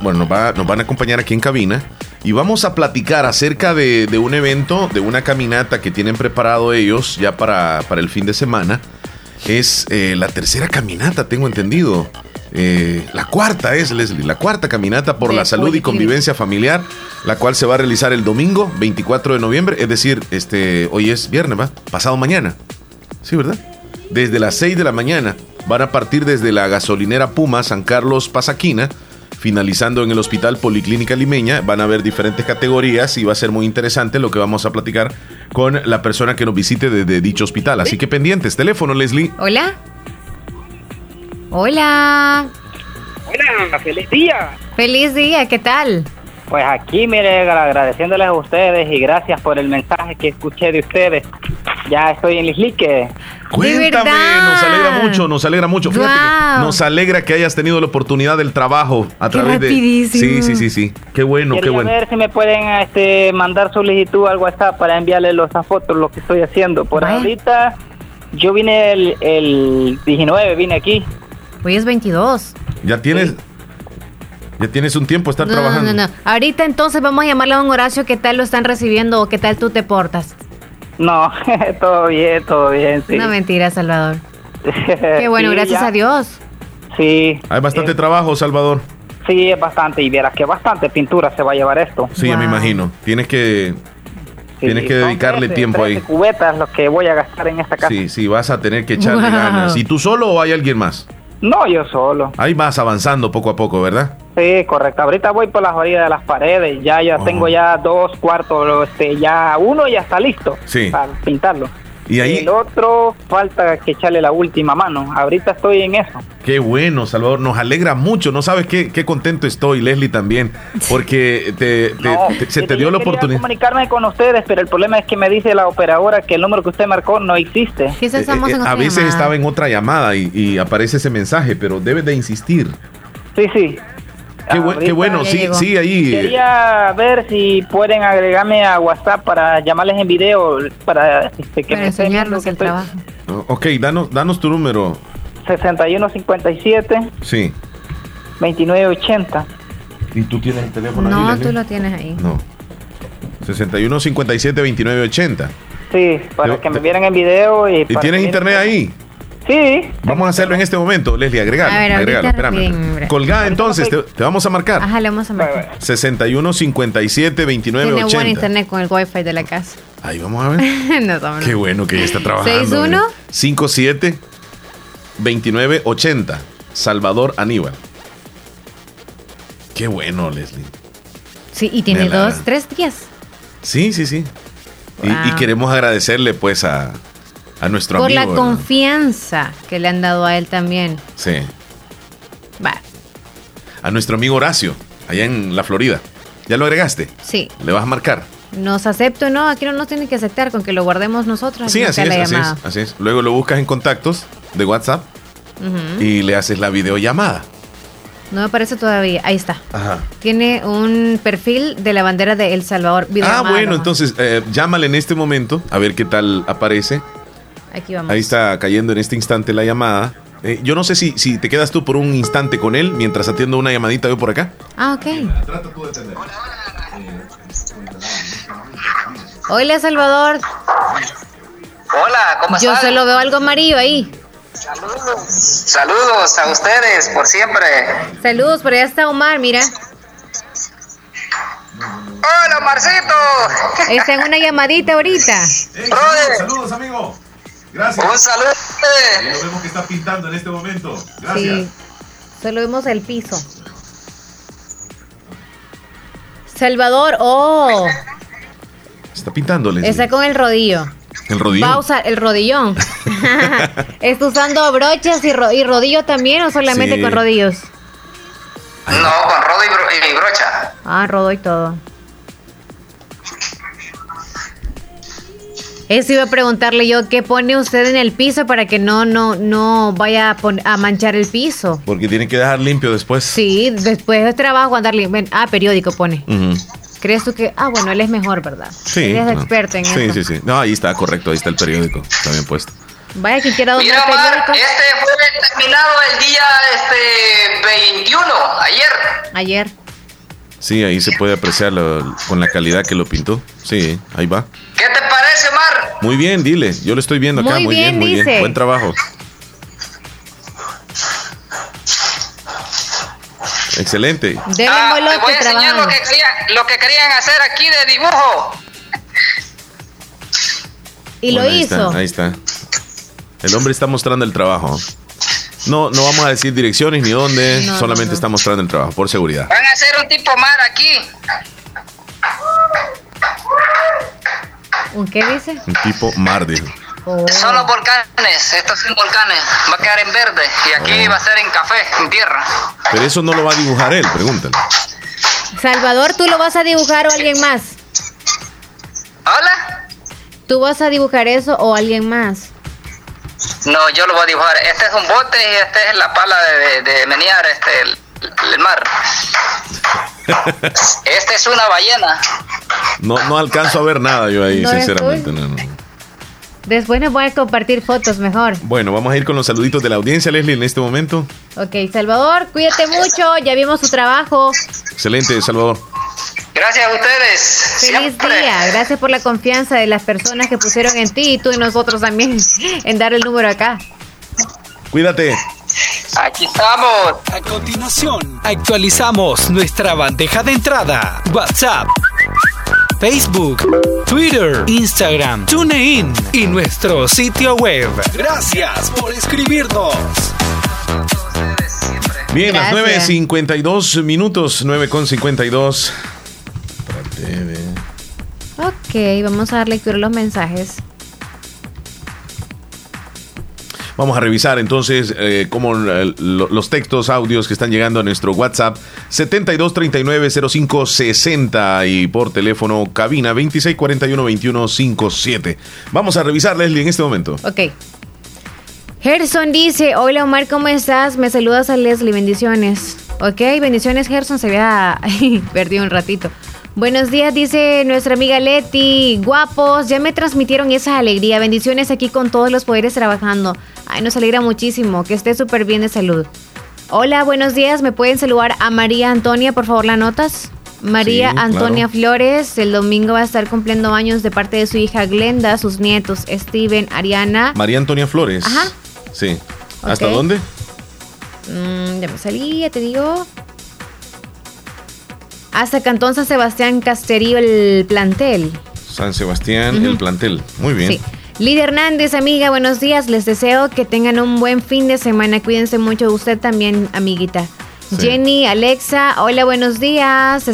Bueno, nos van a acompañar aquí en cabina. Y vamos a platicar acerca de un evento, de una caminata que tienen preparado ellos ya para el fin de semana. Es la tercera caminata, tengo entendido. La cuarta es, Lesslie, la cuarta caminata por la salud y convivencia familiar, la cual se va a realizar el domingo 24 de noviembre, es decir, hoy es viernes, ¿va? Pasado mañana. Sí, ¿verdad? Desde las 6 de la mañana van a partir desde la gasolinera Puma, San Carlos, Pasaquina, finalizando en el Hospital Policlínica Limeña. Van a haber diferentes categorías y va a ser muy interesante lo que vamos a platicar con la persona que nos visite desde dicho hospital. Así que pendientes. Teléfono, Lesslie. Hola. Hola. Hola, feliz día. Feliz día, ¿qué tal? Pues aquí, mire, agradeciéndoles a ustedes y gracias por el mensaje que escuché de ustedes. Ya estoy en Lislique. Cuéntame, nos alegra mucho. Wow. Fíjate que nos alegra que hayas tenido la oportunidad del trabajo a través rapidísimo. Sí. Qué bueno. A ver si me pueden mandar solicitud al WhatsApp para enviarles las fotos, lo que estoy haciendo. Por ahorita, yo vine el 19, vine aquí. Hoy es 22. Ya tienes un tiempo de estar trabajando. No. Ahorita entonces vamos a llamarle a don Horacio, ¿qué tal lo están recibiendo o qué tal tú te portas? No, todo bien, sí. No, mentira, Salvador. Qué bueno, sí, gracias a Dios. Sí. Hay bastante trabajo, Salvador. Sí, es bastante, y verás que bastante pintura se va a llevar esto. Sí, wow. Me imagino. Tienes que dedicarle 13, tiempo 13 ahí. Cubetas los que voy a gastar en esta casa. Sí, vas a tener que echarle ganas. ¿Y tú solo o hay alguien más? No, yo solo. Ahí vas avanzando poco a poco, ¿verdad? Sí, correcto. Ahorita voy por las orillas de las paredes. Ya tengo ya 2 cuartos, ya uno ya está listo para pintarlo. Y ahí el otro falta que echarle la última mano. Ahorita estoy en eso. Qué bueno, Salvador. Nos alegra mucho. No sabes qué contento estoy, Lesslie también, porque se te dio la oportunidad. Yo quería comunicarme con ustedes, pero el problema es que me dice la operadora que el número que usted marcó no existe. A veces llamada. Estaba en otra llamada y aparece ese mensaje, pero debes de insistir. Sí. Qué bueno, sí, ahí. Quería ver si pueden agregarme a WhatsApp para llamarles en video, para que me enseñarnos el trabajo. Ok, danos tu número. 6157. Sí. 2980. ¿Y tú tienes el teléfono ahí? No, tú lo tienes ahí. No. 6157-2980. Sí, para que me vieran en video. ¿Y tienes internet ahí? Sí. Vamos a hacerlo en este momento, Lesslie, agregalo, espérame. Colgada entonces, te vamos a marcar. Ajá, le vamos a marcar. 61 57 29 80. Tiene buen internet con el wifi de la casa. Ahí vamos a ver. Qué bueno que ya está trabajando. 61 57 29 80. Salvador Aníbal. Qué bueno, Lesslie. Sí, y tiene 2, 3 días. Sí. Wow. Y queremos agradecerle pues a nuestro por amigo, la confianza que le han dado a él también. Sí. Va. A nuestro amigo Horacio, allá en la Florida. ¿Ya lo agregaste? Sí. ¿Le vas a marcar? Nos acepto, no, aquí no nos tiene que aceptar, con que lo guardemos nosotros. Sí, así es. Luego lo buscas en contactos de WhatsApp y le haces la videollamada. No me aparece todavía, ahí está. Ajá. Tiene un perfil de la bandera de El Salvador. Bueno, entonces llámale en este momento, a ver qué tal aparece. Aquí vamos. Ahí está cayendo en este instante la llamada. Yo no sé si te quedas tú por un instante con él mientras atiendo una llamadita yo por acá. Ah, ok. Trata tú de atender. Hola, Salvador. Hola, ¿cómo estás? Yo solo veo algo amarillo ahí. Saludos a ustedes por siempre. Saludos, por allá está Omar, mira. Hola, Omarcito. Está en una llamadita ahorita. Saludos, amigo. Gracias. Un saludo. Lo vemos que está pintando en este momento. Gracias. Sí, solo vemos el piso. Salvador, oh. Está pintándole. Está con el rodillo. El rodillo. Va a usar el rodillón. ¿Está usando brochas y rodillo también o solamente sí, con rodillos? No, con rodo y brocha. Ah, rodo y todo. Eso iba a preguntarle yo, ¿qué pone usted en el piso para que no vaya a manchar el piso? Porque tiene que dejar limpio después. Sí, después del trabajo andar limpio. Ah, periódico pone. Uh-huh. ¿Crees tú que? Ah, bueno, él es mejor, ¿verdad? Sí. Él es experto en eso. Sí, sí, sí. No, ahí está, correcto, ahí está el periódico también puesto. Vaya, que quiera donar el periódico. Este fue terminado el día 21, ayer. Sí, ahí se puede apreciar con la calidad que lo pintó. Sí, ahí va. ¿Qué te parece, Omar? Muy bien, dile. Yo lo estoy viendo acá. Muy bien. Buen trabajo. Excelente. Te voy a enseñar lo que querían hacer aquí de dibujo. Y bueno, ahí está. El hombre está mostrando el trabajo. No vamos a decir direcciones ni dónde, solamente está mostrando el trabajo, por seguridad. Van a hacer un tipo mar aquí. ¿Un qué dice? Un tipo mar, dijo. Oh. Son los volcanes, estos son volcanes, va a quedar en verde y aquí va a ser en café, en tierra. Pero eso no lo va a dibujar él, pregúntale. Salvador, ¿tú lo vas a dibujar o alguien más? ¿Hola? ¿Tú vas a dibujar eso o alguien más? No, yo lo voy a dibujar. Este es un bote y este es la pala de menear el mar. Este es una ballena. No alcanzo a ver nada yo ahí, sinceramente. No. Después nos voy a compartir fotos mejor. Bueno, vamos a ir con los saluditos de la audiencia, Lesslie, en este momento. Ok, Salvador, cuídate mucho. Ya vimos tu trabajo. Excelente, Salvador. Gracias a ustedes. Feliz día. Gracias por la confianza de las personas que pusieron en ti y tú y nosotros también en dar el número acá. Cuídate. Aquí estamos. A continuación, actualizamos nuestra bandeja de entrada. WhatsApp, Facebook, Twitter, Instagram, TuneIn y nuestro sitio web. Gracias por escribirnos. Bien, gracias. Las 9:52 minutos, 9:52. Ok, vamos a dar lectura a los mensajes. Vamos a revisar entonces cómo los textos, audios que están llegando a nuestro WhatsApp 72390560 y por teléfono cabina 26412157. Vamos a revisar, Lesslie, en este momento. Ok. Gerson dice, hola Omar, ¿cómo estás? Me saludas a Lesslie, bendiciones. Ok, bendiciones, Gerson, se había perdido un ratito. Buenos días, dice nuestra amiga Leti. Guapos, ya me transmitieron esa alegría. Bendiciones aquí con todos los poderes trabajando. Ay, nos alegra muchísimo. Que esté súper bien de salud. Hola, buenos días. ¿Me pueden saludar a María Antonia? Por favor, ¿la anotas? María Antonia Flores. El domingo va a estar cumpliendo años de parte de su hija Glenda, sus nietos Steven, Ariana. María Antonia Flores. Ajá. Sí. ¿Hasta dónde? Ya me salí, ya te digo. Hasta Cantón San Sebastián Casterío, el plantel. San Sebastián, el plantel. Muy bien. Sí. Lidia Hernández, amiga, buenos días. Les deseo que tengan un buen fin de semana. Cuídense mucho. Usted también, amiguita. Sí. Jenny, Alexa, hola, buenos días. Ya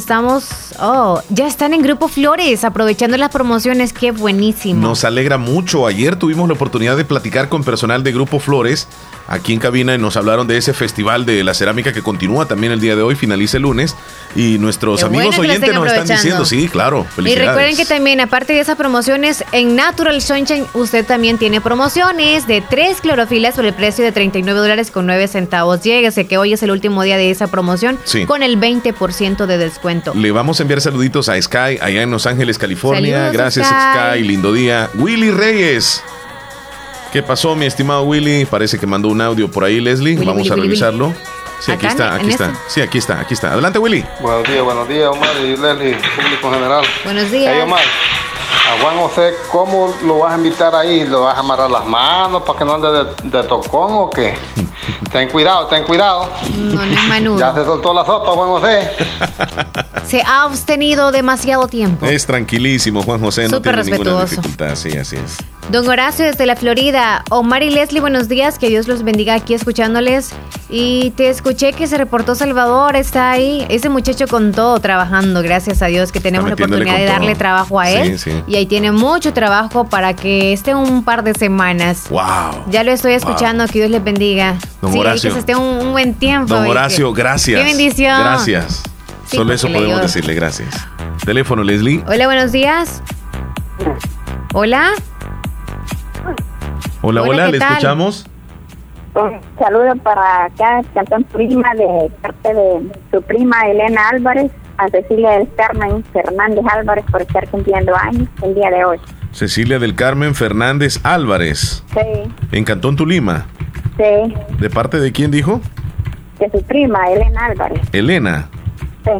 están en Grupo Flores, aprovechando las promociones. Qué buenísimo. Nos alegra mucho. Ayer tuvimos la oportunidad de platicar con personal de Grupo Flores aquí en cabina y nos hablaron de ese festival de la cerámica que continúa también el día de hoy, finaliza el lunes. Y nuestros amigos oyentes nos están diciendo, sí, claro, felicidades. Y recuerden que también, aparte de esas promociones, en Natural Sunshine usted también tiene promociones de 3 clorofilas por el precio de $39.09. Lléguese que hoy es el último día de esa promoción con el 20% de descuento. Le vamos a enviar saluditos a Sky allá en Los Ángeles, California. Saludos, gracias Sky, lindo día. Willy Reyes. ¿Qué pasó, mi estimado Willy? Parece que mandó un audio por ahí, Lesslie. Vamos a revisarlo. Sí, aquí está. Adelante, Willy. Buenos días, Omar y Lesslie, público en general. Buenos días. Hey, Omar, a Juan José, ¿cómo lo vas a invitar ahí? ¿Lo vas a amarrar las manos para que no ande de tocón o qué? Ten cuidado. No es menudo. Ya se soltó la sopa, Juan José. Se ha abstenido demasiado tiempo. Es tranquilísimo, Juan José. Súper respetuoso. No tiene ninguna dificultad, sí, así es. Don Horacio desde la Florida. Omar y Lesslie, buenos días, que Dios los bendiga, aquí escuchándoles. Y te escuché que se reportó Salvador, está ahí, ese muchacho con todo trabajando, gracias a Dios que tenemos la oportunidad de darle trabajo a él. Sí, sí. Y ahí tiene mucho trabajo para que esté un par de semanas. ¡Wow! Ya lo estoy escuchando, que Dios les bendiga. Don Horacio. Que se esté un buen tiempo. Don Horacio, gracias. ¡Qué bendición! Gracias. Sí, solo eso podemos decirle, gracias. Teléfono, Lesslie. Hola, buenos días. Hola. Hola, hola, ¿le escuchamos? Un saludo para acá, Cantón Prima, de parte de su prima Elena Álvarez, a Cecilia del Carmen Fernández Álvarez por estar cumpliendo años el día de hoy. Cecilia del Carmen Fernández Álvarez. Sí. En Cantón Tulima. Sí. ¿De parte de quién dijo? De su prima, Elena Álvarez. Elena. Sí.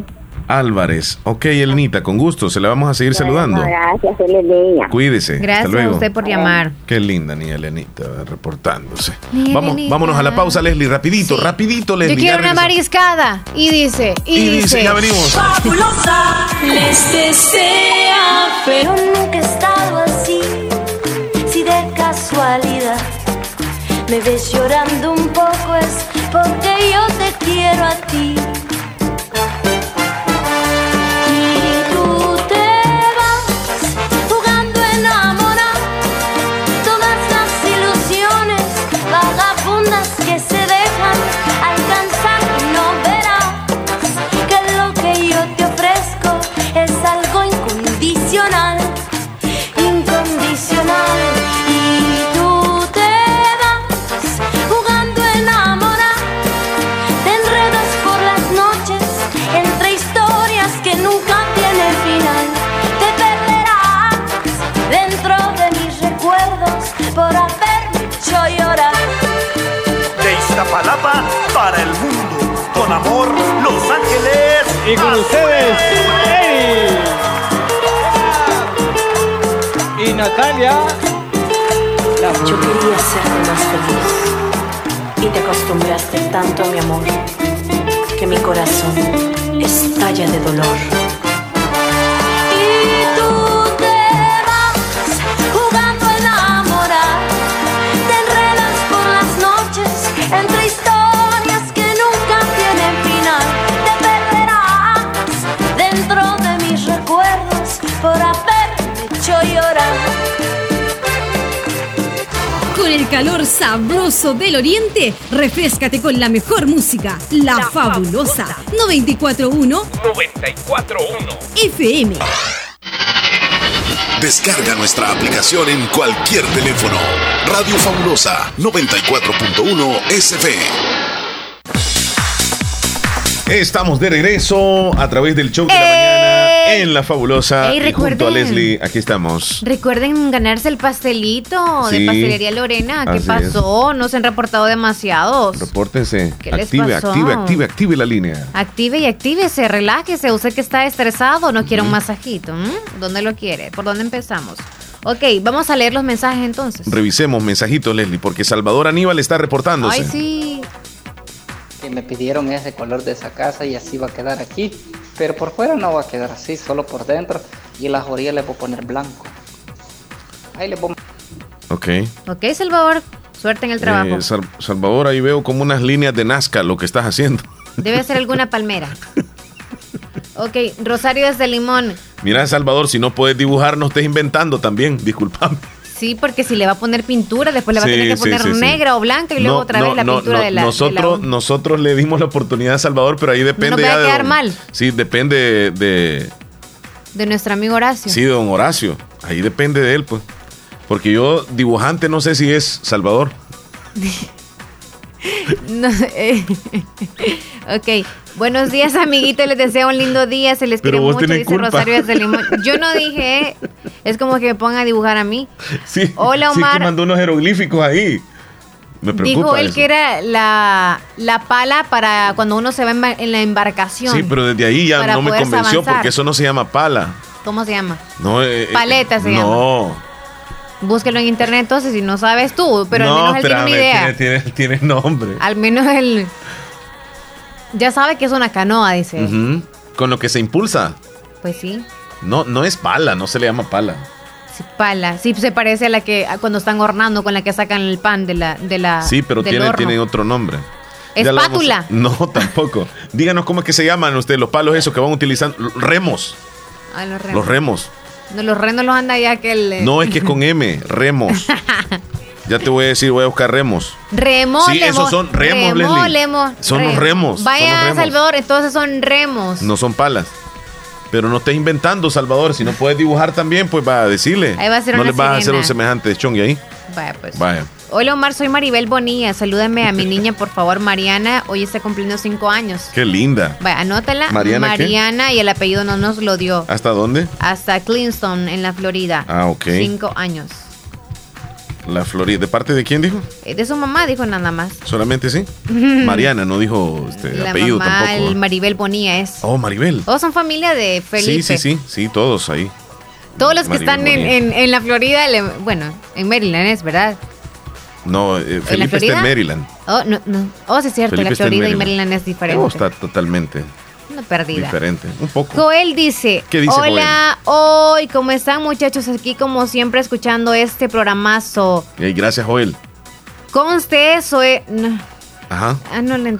Álvarez. Ok, Elenita, con gusto. Se la vamos a seguir saludando. Gracias, Elenita. Cuídese. Gracias a usted por llamar. Qué linda niña Elenita, reportándose. Vamos, vámonos a la pausa, Lesslie. Rapidito, sí. Lesslie. Yo quiero una mariscada. Y dice, ya venimos. Fabulosa, les desea fe. Yo nunca he estado así, si de casualidad me ves llorando un poco es porque yo te quiero a ti. Palapa para el mundo, con amor, Los Ángeles. Y con ustedes, Eri y Natalia. Yo quería hacerte más feliz y te acostumbraste tanto a mi amor que mi corazón estalla de dolor. El calor sabroso del oriente, refréscate con la mejor música, La Fabulosa, 94.1 FM. Descarga nuestra aplicación en cualquier teléfono. Radio Fabulosa 94.1 FM. Estamos de regreso a través del show de la mañana en La Fabulosa. Y junto a Lesslie, aquí estamos. Recuerden ganarse el pastelito de Pastelería Lorena. ¿Qué pasó? Es. No se han reportado demasiados. Repórtense. Active la línea. Active y actívese, relájese. Usted que está estresado, no quiere un masajito. ¿Dónde lo quiere? ¿Por dónde empezamos? Ok, vamos a leer los mensajes entonces. Revisemos mensajitos, Lesslie, porque Salvador Aníbal está reportándose. Ay, sí. Que me pidieron ese color de esa casa y así va a quedar aquí, pero por fuera no va a quedar así, solo por dentro, y las orillas le voy a poner blanco. Ahí le pongo. Ok, Salvador, suerte en el trabajo. Salvador, ahí veo como unas líneas de Nazca lo que estás haciendo. Debe ser alguna palmera. Ok, Rosario desde Limón. Mira, Salvador, si no puedes dibujar, no estés inventando también, disculpame. Sí, porque si le va a poner pintura, después le va a tener que poner negra o blanca y luego otra vez la pintura de la... Nosotros le dimos la oportunidad a Salvador, pero ahí depende... No puede quedar mal. Sí, depende de nuestro amigo Horacio. Sí, de don Horacio. Ahí depende de él, pues. Porque yo, dibujante, no sé si es Salvador. Ok, buenos días, amiguitos, les deseo un lindo día, se les quiere mucho, dice Rosario desde Limón. Yo no dije, es como que me pongan a dibujar a mí. Sí, hola, Omar. Sí, que mandó unos jeroglíficos ahí. Me preocupa. Dijo él eso, que era la pala para cuando uno se va en la embarcación. Sí, pero desde ahí ya no me convenció avanzar, porque eso no se llama pala. ¿Cómo se llama? No, paleta se llama. No. Búsquelo en internet entonces si no sabes tú, pero no, al menos él tiene una idea. Tiene nombre. Al menos él ya sabe que es una canoa, dice. Con lo que se impulsa. Pues sí. No, no es pala, no se le llama pala. parece. Pala, sí, se parece a la que cuando están hornando, con la que sacan el pan de la... sí, pero tienen otro nombre. ¿Espátula? No, tampoco. Díganos cómo es que se llaman ustedes, los palos esos que van utilizando. Remos. Ah, los remos. Los remos. No, los renos los anda ya que el... No, es que es con M, remos. Ya te voy a decir, voy a buscar remos. Remos. Sí, esos son remos, Lesslie. Son los remos. Vaya, Salvador, entonces son remos. No son palas. Pero no estés inventando, Salvador. Si no puedes dibujar también, pues va a decirle. Ahí va a ser no les vas a hacer un semejante chongue ahí. Vaya, pues. Vaya. Hola, Omar, soy Maribel Bonilla. Salúdame a mi niña, por favor, Mariana. Hoy está cumpliendo 5 años. Qué linda. Vaya, anótala. Mariana ¿qué? Y el apellido no nos lo dio. ¿Hasta dónde? Hasta Clinton, en la Florida. Ah, ok. 5 años. La Florida. ¿De parte de quién dijo? De su mamá dijo nada más. ¿Solamente sí? Mariana, no dijo la apellido mamá, tampoco. El Maribel Bonilla es. Oh, Maribel. Todos son familia de Felipe. Sí, todos ahí. Todos los Maribel que están en la Florida, bueno, en Maryland es, ¿verdad? No, Felipe está en Maryland. Oh, no. Oh, sí es cierto, Felipe la Florida y Maryland es diferente. Está totalmente. Una perdida. Diferente, un poco. Joel dice, ¿qué dice hola, Joel? Hoy, ¿cómo están muchachos? Aquí como siempre escuchando este programazo. Gracias, Joel. Conste eso, no. Ajá. Ah, no le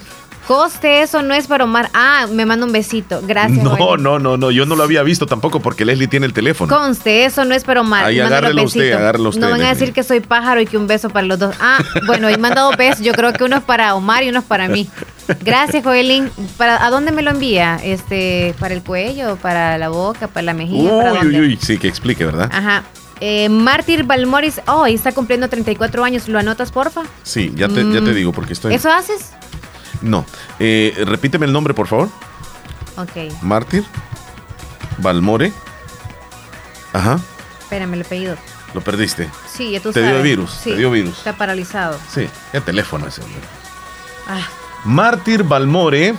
coste eso, no es para Omar. Ah, me manda un besito. Gracias, no, Joel. No, yo no lo había visto tampoco porque Lesslie tiene el teléfono. Conste, eso no es para Omar. Ahí agárrelo usted. No van a decir que soy pájaro y que un beso para los dos. Ah, bueno, he mandado besos. Yo creo que uno es para Omar y uno es para mí. Gracias, Joelín. ¿A dónde me lo envía? ¿Para el cuello? ¿Para la boca? ¿Para la mejilla? Uy, sí, que explique, ¿verdad? Ajá. Mártir Balmore, está cumpliendo 34 años. ¿Lo anotas, porfa? Sí, ya te digo porque estoy... ¿Eso haces? No. Repíteme el nombre, por favor. Ok. Mártir Balmore. Ajá. Espérame, el apellido. ¿Lo perdiste? Sí, ya tú sabes. Te dio virus. Está paralizado. Sí, el teléfono ese. Ah. Mártir Balmore.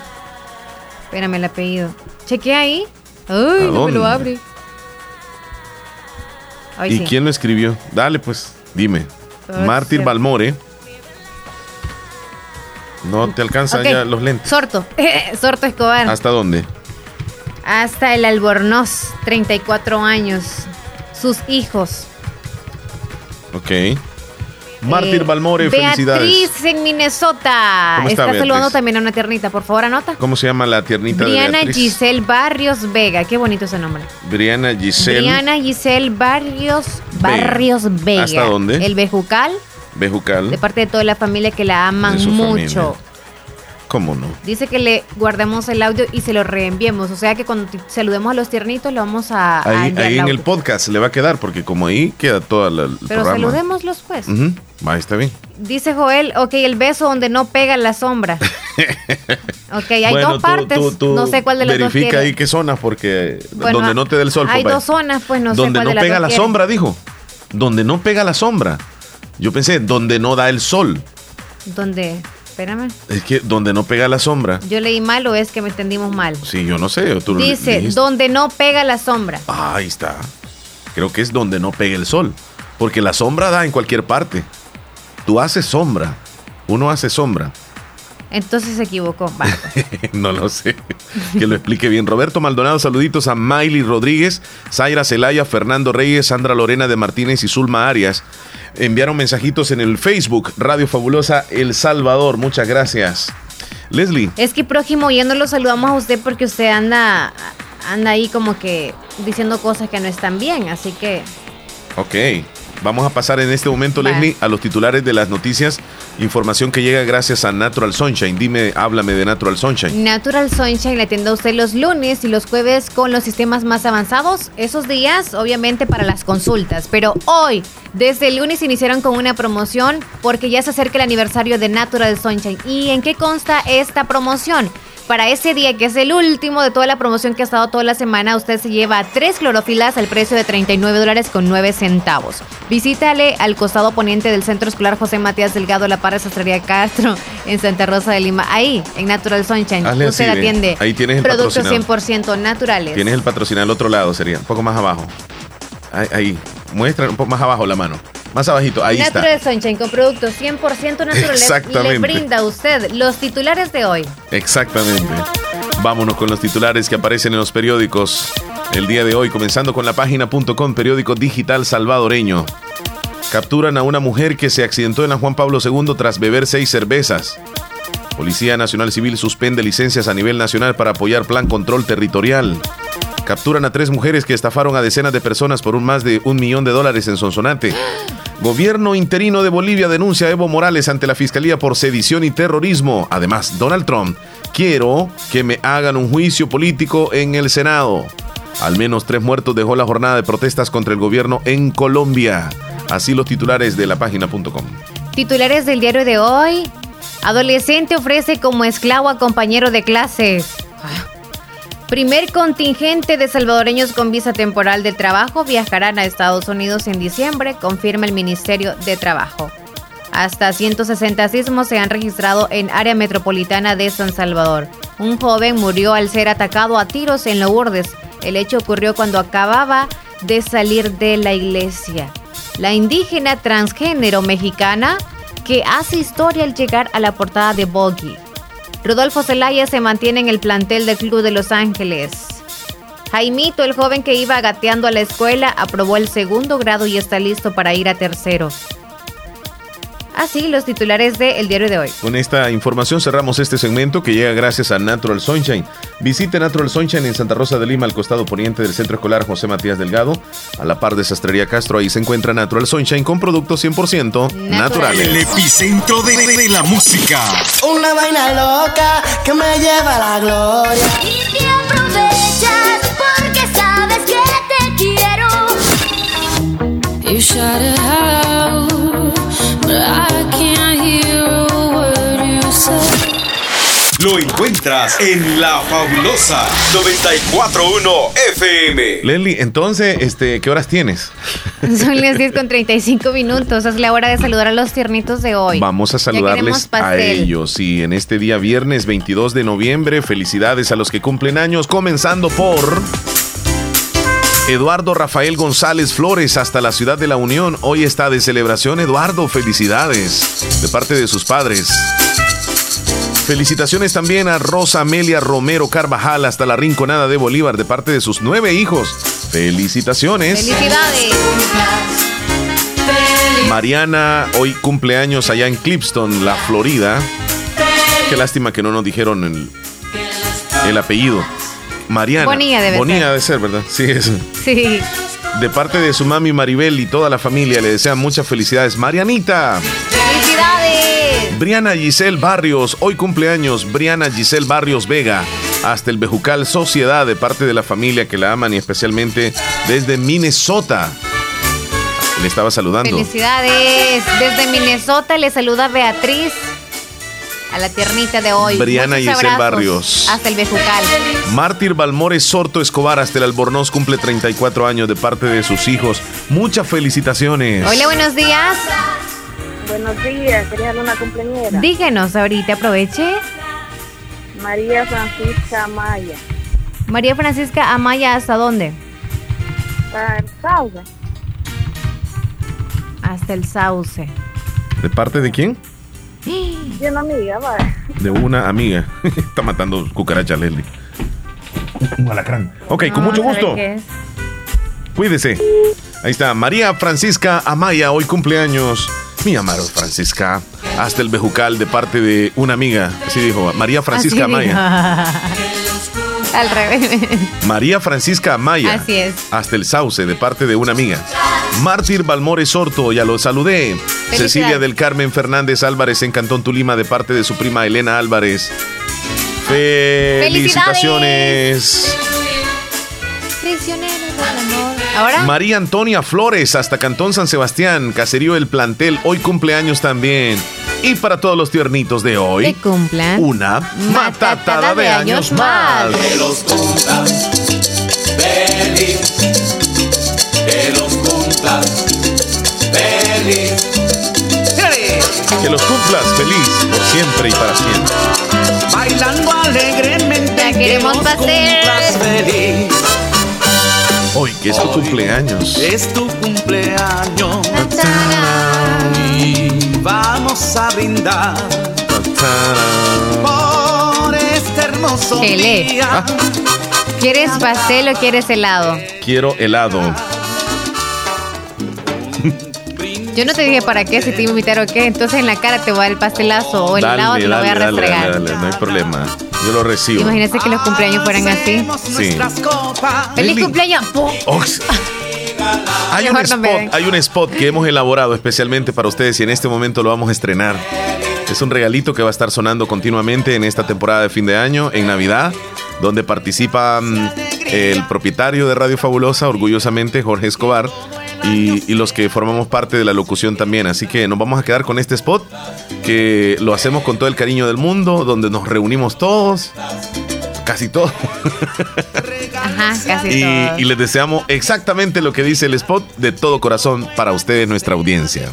Espérame el apellido. Chequea ahí. Uy, no me lo abre. Ay, ¿y sí. quién lo escribió? Dale, pues, dime. Mártir Balmore. No te alcanzan ya los lentes. Sorto Escobar. ¿Hasta dónde? Hasta el Albornoz, 34 años. Sus hijos. Ok. Mártir Balmore, felicidades. Beatriz en Minnesota. ¿Cómo está Beatriz? Saludando también a una tiernita, por favor, anota. ¿Cómo se llama la tiernita de Beatriz? Giselle Barrios Vega, qué bonito ese nombre. Briana Giselle Barrios Vega. ¿Hasta dónde? El Bejucal. De parte de toda la familia que la aman mucho. Familia. ¿Cómo no? Dice que le guardemos el audio y se lo reenviemos. O sea que cuando saludemos a los tiernitos lo vamos a... Ahí en el podcast le va a quedar porque como ahí queda todo el programa. Pero saludémoslos pues. Uh-huh. Ahí está bien. Dice Joel, el beso donde no pega la sombra. Hay dos partes. Tú no sé cuál de las dos quiere. Verifica ahí qué zonas porque donde no te dé el sol. Hay dos zonas, pues no sé cuál de las dos. Donde no pega la sombra, dijo. Donde no pega la sombra. Yo pensé, donde no da el sol. ¿Dónde...? Espérame. Es que donde no pega la sombra. Yo leí mal o es que me entendimos mal. Sí, yo no sé. ¿Tú dice, donde no pega la sombra? Ah, ahí está. Creo que es donde no pega el sol. Porque la sombra da en cualquier parte. Tú haces sombra. Uno hace sombra. Entonces se equivocó. Vale. No lo sé. Que lo explique bien. Roberto Maldonado, saluditos a Miley Rodríguez, Zaira Celaya, Fernando Reyes, Sandra Lorena de Martínez y Zulma Arias. Enviaron mensajitos en el Facebook Radio Fabulosa El Salvador. Muchas gracias, Lesslie. Es que prójimo, ya no lo saludamos a usted porque usted anda ahí como que diciendo cosas que no están bien, así que... Ok, vamos a pasar en este momento, Lesslie, a los titulares de las noticias. Información que llega gracias a Natural Sunshine. Háblame de Natural Sunshine. Natural Sunshine la atiende usted los lunes y los jueves con los sistemas más avanzados. Esos días, obviamente, para las consultas. Pero hoy, desde el lunes, iniciaron con una promoción porque ya se acerca el aniversario de Natural Sunshine. ¿Y en qué consta esta promoción? Para ese día, que es el último de toda la promoción que ha estado toda la semana, usted se lleva 3 clorofilas al precio de $39.09. Visítale al costado poniente del Centro Escolar José Matías Delgado, La Parra, Sastrería Castro, en Santa Rosa de Lima. Ahí, en Natural Sunshine, usted atiende. Ahí tienes el productos 100% naturales. Tienes el patrocinador al otro lado, sería un poco más abajo. Ahí, muestra un poco más abajo la mano. Más abajito, ahí está. Natural Sunshine con productos 100% naturales. Exactamente. Le brinda a usted los titulares de hoy. Exactamente. Vámonos con los titulares que aparecen en los periódicos. el día de hoy, comenzando con la página.com, periódico digital salvadoreño. Capturan a una mujer que se accidentó en la Juan Pablo II tras beber 6 cervezas. Policía Nacional Civil suspende licencias a nivel nacional para apoyar plan control territorial. Capturan a 3 mujeres que estafaron a decenas de personas por más de $1 millón en Sonsonate. Gobierno interino de Bolivia denuncia a Evo Morales ante la Fiscalía por sedición y terrorismo. Además, Donald Trump: quiero que me hagan un juicio político en el Senado. Al menos 3 muertos dejó la jornada de protestas contra el gobierno en Colombia. Así los titulares de la página.com. Titulares del diario de hoy. Adolescente ofrece como esclavo a compañero de clases. Primer contingente de salvadoreños con visa temporal de trabajo viajarán a Estados Unidos en diciembre, confirma el Ministerio de Trabajo. Hasta 160 sismos se han registrado en área metropolitana de San Salvador. Un joven murió al ser atacado a tiros en Lourdes. El hecho ocurrió cuando acababa de salir de la iglesia. La indígena transgénero mexicana que hace historia al llegar a la portada de Vogue. Rodolfo Zelaya se mantiene en el plantel del Club de Los Ángeles. Jaimito, el joven que iba gateando a la escuela, aprobó el 2º grado y está listo para ir a 3º. Así los titulares de El Diario de Hoy. Con esta información cerramos este segmento que llega gracias a Natural Sunshine. Visite Natural Sunshine en Santa Rosa de Lima, al costado poniente del Centro Escolar José Matías Delgado, a la par de Sastrería Castro. Ahí se encuentra Natural Sunshine con productos 100% naturales. El epicentro de la música. Una vaina loca que me lleva a la gloria. Y te aprovechas porque sabes que te quiero. You shut it out. I can't hear a word you say. Lo encuentras en La Fabulosa 94.1 FM. Lesslie, entonces, ¿qué horas tienes? Son las 10:35. Es la hora de saludar a los tiernitos de hoy. Vamos a saludarles a ellos. Y en este día viernes 22 de noviembre, felicidades a los que cumplen años, comenzando por Eduardo Rafael González Flores, hasta la ciudad de La Unión. Hoy está de celebración. Eduardo, felicidades de parte de sus padres. Felicitaciones también a Rosa Amelia Romero Carvajal, hasta la Rinconada de Bolívar, de parte de sus 9 hijos. Felicitaciones. Felicidades. Mariana, hoy cumpleaños allá en Clipston, la Florida. Qué lástima que no nos dijeron el apellido. Mariana. Bonilla debe ser, ¿verdad? Sí, eso. Sí. De parte de su mami Maribel y toda la familia, le desean muchas felicidades. Marianita. ¡Felicidades! Briana Giselle Barrios, hoy cumpleaños. Briana Giselle Barrios Vega, hasta el Bejucal Sociedad, de parte de la familia que la aman y especialmente desde Minnesota. Le estaba saludando. ¡Felicidades! Desde Minnesota le saluda Beatriz, a la tiernita de hoy. Briana y Isel Barrios, hasta el Bejucal. Mártir Balmore Sorto Escobar, hasta el Albornoz, cumple 34 años de parte de sus hijos. Muchas felicitaciones. Hola, buenos días. Buenos días, quería una cumpleañera. Díganos ahorita, aproveche. María Francisca Amaya. María Francisca Amaya, ¿hasta dónde? Hasta el Sauce. Hasta el Sauce. ¿De parte de quién? De una amiga, vale. De una amiga. Está matando cucarachas, Lesslie. Un alacrán. Ok, no, con mucho gusto. Cuídese. Ahí está, María Francisca Amaya, hoy cumpleaños. Mi amado Francisca, hasta el Bejucal, de parte de una amiga. Así dijo, María Francisca Amaya. Al revés. María Francisca Amaya. Así es. Hasta el Sauce, de parte de una amiga. Mártir Balmore Sorto, ya lo saludé. Cecilia del Carmen Fernández Álvarez, en Cantón Tulima, de parte de su prima Elena Álvarez. Felicitaciones. Prisioneros del amor. ¿Ahora? María Antonia Flores, hasta Cantón San Sebastián, Caserío El Plantel, hoy cumpleaños también. Y para todos los tiernitos de hoy, que cumplan una matatada de años más. Que los cumplas feliz, que los cumplas feliz, que los cumplas feliz por siempre y para siempre. Bailando alegremente la queremos hacer. Hoy, que es tu cumpleaños. Es tu cumpleaños. Y vamos a brindar por este hermoso día. ¿Quieres pastel o quieres helado? Quiero helado. Yo no te dije para qué, si te iba a invitar o qué. Entonces en la cara te voy a dar el pastelazo o el helado, te lo voy a restregar. Dale, no hay problema. Yo lo recibo. Imagínate que los cumpleaños fueran así. Sí. ¡Feliz cumpleaños! Oh. Hay un spot que hemos elaborado especialmente para ustedes y en este momento lo vamos a estrenar. Es un regalito que va a estar sonando continuamente en esta temporada de fin de año, en Navidad, donde participa el propietario de Radio Fabulosa, orgullosamente Jorge Escobar, y los que formamos parte de la locución también. Así que nos vamos a quedar con este spot que lo hacemos con todo el cariño del mundo, donde nos reunimos todos, casi todos. Ajá, casi todos. Y les deseamos exactamente lo que dice el spot de todo corazón para ustedes, nuestra audiencia.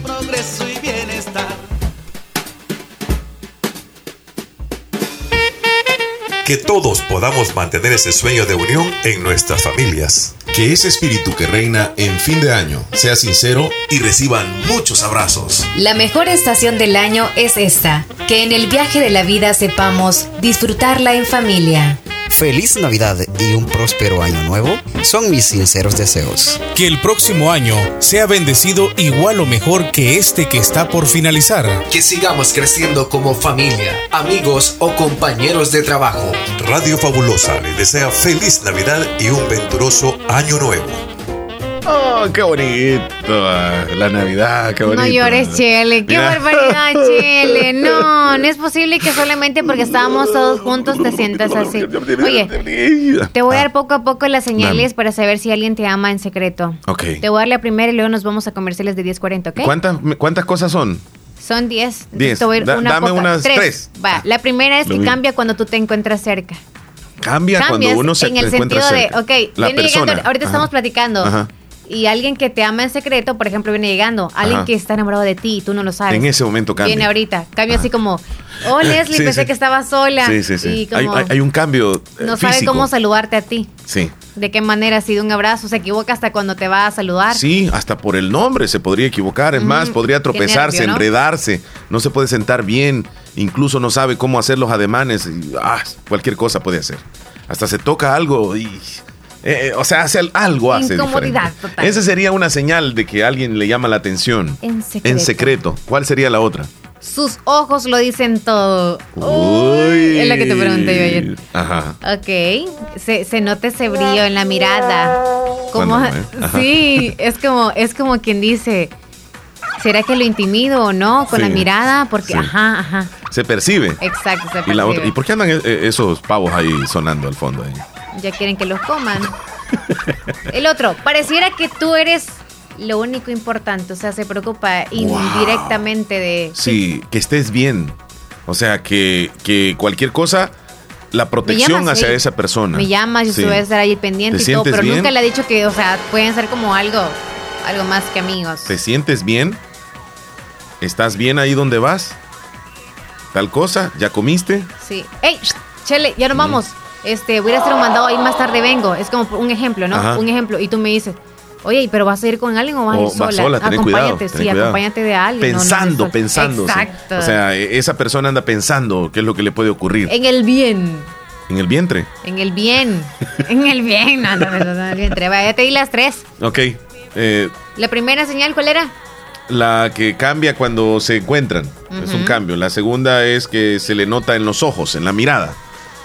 Que todos podamos mantener ese sueño de unión en nuestras familias. Que ese espíritu que reina en fin de año sea sincero y reciban muchos abrazos. La mejor estación del año es esta. Que en el viaje de la vida sepamos disfrutarla en familia. Feliz Navidad y un próspero año nuevo son mis sinceros deseos. Que el próximo año sea bendecido igual o mejor que este que está por finalizar. Que sigamos creciendo como familia, amigos o compañeros de trabajo. Radio Fabulosa les desea feliz Navidad y un venturoso año nuevo. Oh, qué bonito. La Navidad, qué bonito. No llores, Chele. Qué barbaridad, Chele. No, no es posible que solamente porque estábamos todos juntos te sientas así. Oye, te voy a dar poco a poco las señales para saber si alguien te ama en secreto. Ok. Te voy a dar la primera y luego nos vamos a comerciales de 10:40, ¿ok? ¿Cuántas cosas son? Son 10. Dame unas 3. Va, la primera es que cambia cuando tú te encuentras cerca. Cambia cuando uno se encuentra cerca. En el sentido de, ok, la persona. Ahorita estamos platicando. Ajá. Y alguien que te ama en secreto, por ejemplo, viene llegando. Alguien que está enamorado de ti y tú no lo sabes. En ese momento cambia. Viene ahorita. Cambia así como, oh, Lesslie, sí, pensé que estaba sola. Sí. Y como hay un cambio no físico. Sabe cómo saludarte a ti. Sí. ¿De qué manera? Si de un abrazo se equivoca hasta cuando te va a saludar. Sí, hasta por el nombre se podría equivocar. Es más, podría tropezarse, nervio, ¿no? Enredarse. No se puede sentar bien. Incluso no sabe cómo hacer los ademanes. Cualquier cosa puede hacer. Hasta se toca algo y... hace incomodidad total. Esa sería una señal de que alguien le llama la atención. En secreto. ¿Cuál sería la otra? Sus ojos lo dicen todo. Uy. Es lo que te pregunté yo ayer. Ajá. Ok. Se nota ese brillo en la mirada. Como, sí, es como quien dice... ¿Será que lo intimido o no con la mirada? Porque, se percibe. Exacto, se percibe. ¿Y por qué andan esos pavos ahí sonando al fondo? Ya quieren que los coman. El otro, pareciera que tú eres lo único importante. O sea, se preocupa indirectamente de... Sí, que estés bien. O sea, que cualquier cosa... La protección llamas, hacia esa persona. Me llamas, yo voy a estar ahí pendiente y todo. Pero bien? Nunca le ha dicho que, o sea, pueden ser como algo más que amigos. ¿Te sientes bien? ¿Estás bien ahí donde vas? ¿Tal cosa? ¿Ya comiste? Sí. ¡Ey! Chele, ya nos vamos. Voy a hacer un mandado ahí más tarde vengo. Es como un ejemplo, ¿no? Ajá. Un ejemplo. Y tú me dices, oye, ¿pero vas a ir con alguien o vas a ir sola? Vas sola, ten cuidado. Acompáñate de alguien. Pensando. Exacto. Sí. O sea, esa persona anda pensando qué es lo que le puede ocurrir. En el bien. ¿En el vientre? En el bien. No, en el vientre. Vaya, ya te di las 3. Ok. ¿La primera señal cuál era? La que cambia cuando se encuentran. Es un cambio. La segunda es que se le nota en los ojos, en la mirada.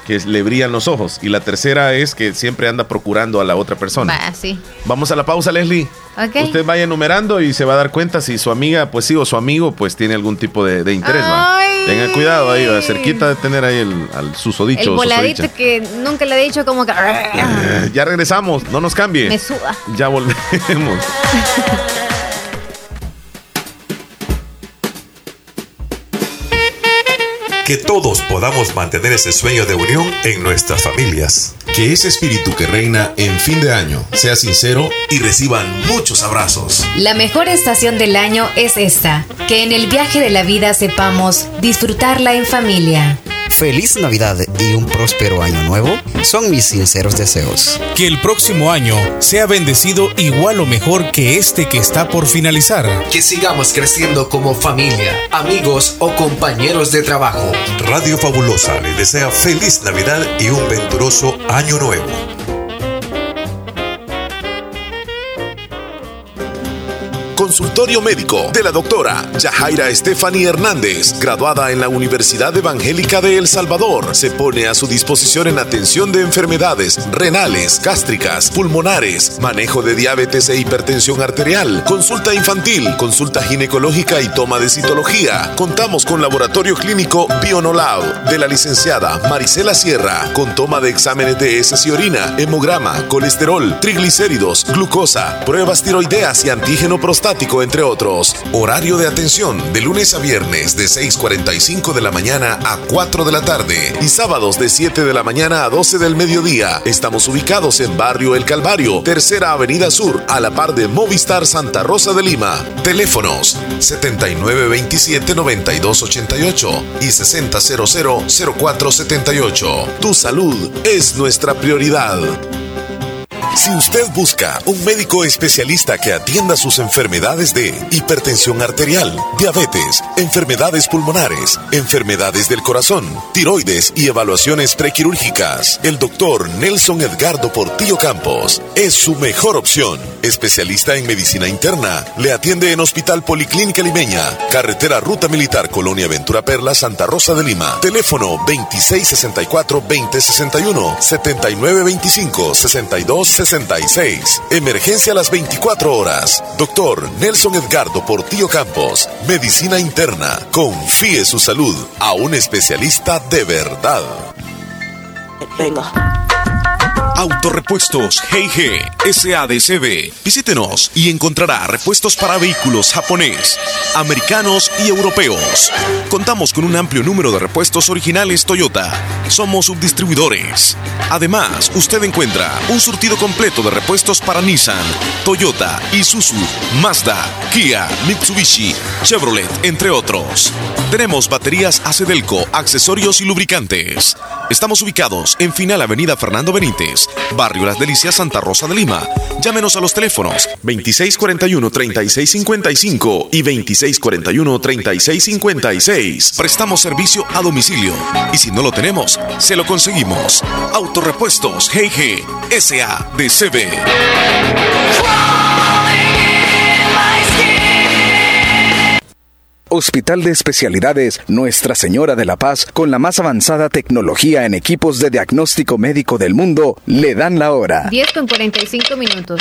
Que le brillan los ojos. Y la tercera es que siempre anda procurando a la otra persona. Sí. Vamos a la pausa, Lesslie. Okay. Usted vaya enumerando y se va a dar cuenta si su amiga, pues sí, o su amigo, pues tiene algún tipo de interés. Tenga cuidado ahí, cerquita de tener ahí al susodicho. El voladito susodicha. Que nunca le he dicho como que... Ya regresamos, no nos cambie. Me suda. Ya volvemos. Que todos podamos mantener ese sueño de unión en nuestras familias. Que ese espíritu que reina en fin de año sea sincero y reciban muchos abrazos. La mejor estación del año es esta. Que en el viaje de la vida sepamos disfrutarla en familia. Feliz Navidad y un próspero año nuevo son mis sinceros deseos. Que el próximo año sea bendecido igual o mejor que este que está por finalizar. Que sigamos creciendo como familia, amigos o compañeros de trabajo. Radio Fabulosa les desea feliz Navidad y un venturoso año nuevo. consultorio médico de la doctora Yajaira Estefany Hernández, graduada en la Universidad Evangélica de El Salvador, se pone a su disposición en atención de enfermedades renales, gástricas, pulmonares, manejo de diabetes e hipertensión arterial, consulta infantil, consulta ginecológica y toma de citología. Contamos con laboratorio clínico Bionolab de la licenciada Marisela Sierra, con toma de exámenes de heces y orina, hemograma, colesterol, triglicéridos, glucosa, pruebas tiroideas y antígeno prostático, entre otros. Horario de atención de lunes a viernes de 6:45 de la mañana a 4 de la tarde y sábados de 7 de la mañana a 12 del mediodía. Estamos ubicados en Barrio El Calvario, Tercera Avenida Sur, a la par de Movistar Santa Rosa de Lima. Teléfonos 7927-9288 y 6000-0478. Tu salud es nuestra prioridad. Si usted busca un médico especialista que atienda sus enfermedades de hipertensión arterial, diabetes, enfermedades pulmonares, enfermedades del corazón, tiroides y evaluaciones prequirúrgicas, el doctor Nelson Edgardo Portillo Campos es su mejor opción. Especialista en medicina interna, le atiende en Hospital Policlínica Limeña, carretera Ruta Militar, Colonia Ventura Perla, Santa Rosa de Lima. Teléfono 2664-2061, 7925-6266. Emergencia a las 24 horas. Doctor Nelson Edgardo Portillo Campos, medicina interna. Confíe su salud a un especialista de verdad. Venga. Autorepuestos G&G S.A.D.C.B. Visítenos y encontrará repuestos para vehículos japonés, americanos y europeos. Contamos con un amplio número de repuestos originales Toyota. Somos subdistribuidores. Además, usted encuentra un surtido completo de repuestos para Nissan, Toyota, Isuzu, Mazda, Kia, Mitsubishi, Chevrolet, entre otros. Tenemos baterías Acedelco, accesorios y lubricantes. Estamos ubicados en Final Avenida Fernando Benítez, Barrio Las Delicias, Santa Rosa de Lima. Llámenos a los teléfonos 2641-3655 y 2641-3656. Prestamos servicio a domicilio y si no lo tenemos, se lo conseguimos. Autorepuestos G&G S.A.D.C.B. Hospital de Especialidades Nuestra Señora de la Paz, con la más avanzada tecnología en equipos de diagnóstico médico del mundo, le dan la hora. 10:45 minutos.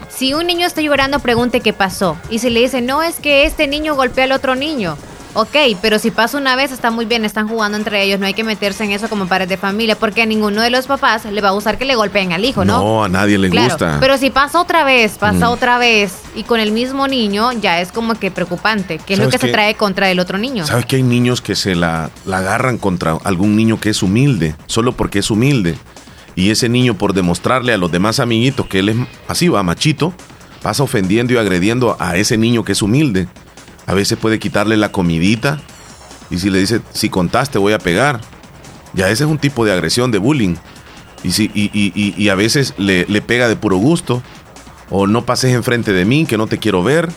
Si un niño está llorando, pregunte qué pasó. Y si le dicen, no, es que este niño golpea al otro niño. Ok, pero si pasa una vez, está muy bien, están jugando entre ellos. No hay que meterse en eso como padres de familia, porque a ninguno de los papás le va a gustar que le golpeen al hijo, ¿no? No, a nadie le gusta. Pero si pasa otra vez, y con el mismo niño, ya es como que preocupante. ¿Qué es lo que se trae contra el otro niño? ¿Sabes que hay niños que se la agarran contra algún niño que es humilde, solo porque es humilde? Y ese niño, por demostrarle a los demás amiguitos que él es así, va machito, pasa ofendiendo y agrediendo a ese niño que es humilde. A veces puede quitarle la comidita, y si le dice, si contás te voy a pegar, ya ese es un tipo de agresión, de bullying. Y a veces le pega de puro gusto, o no pases enfrente de mí que no te quiero ver,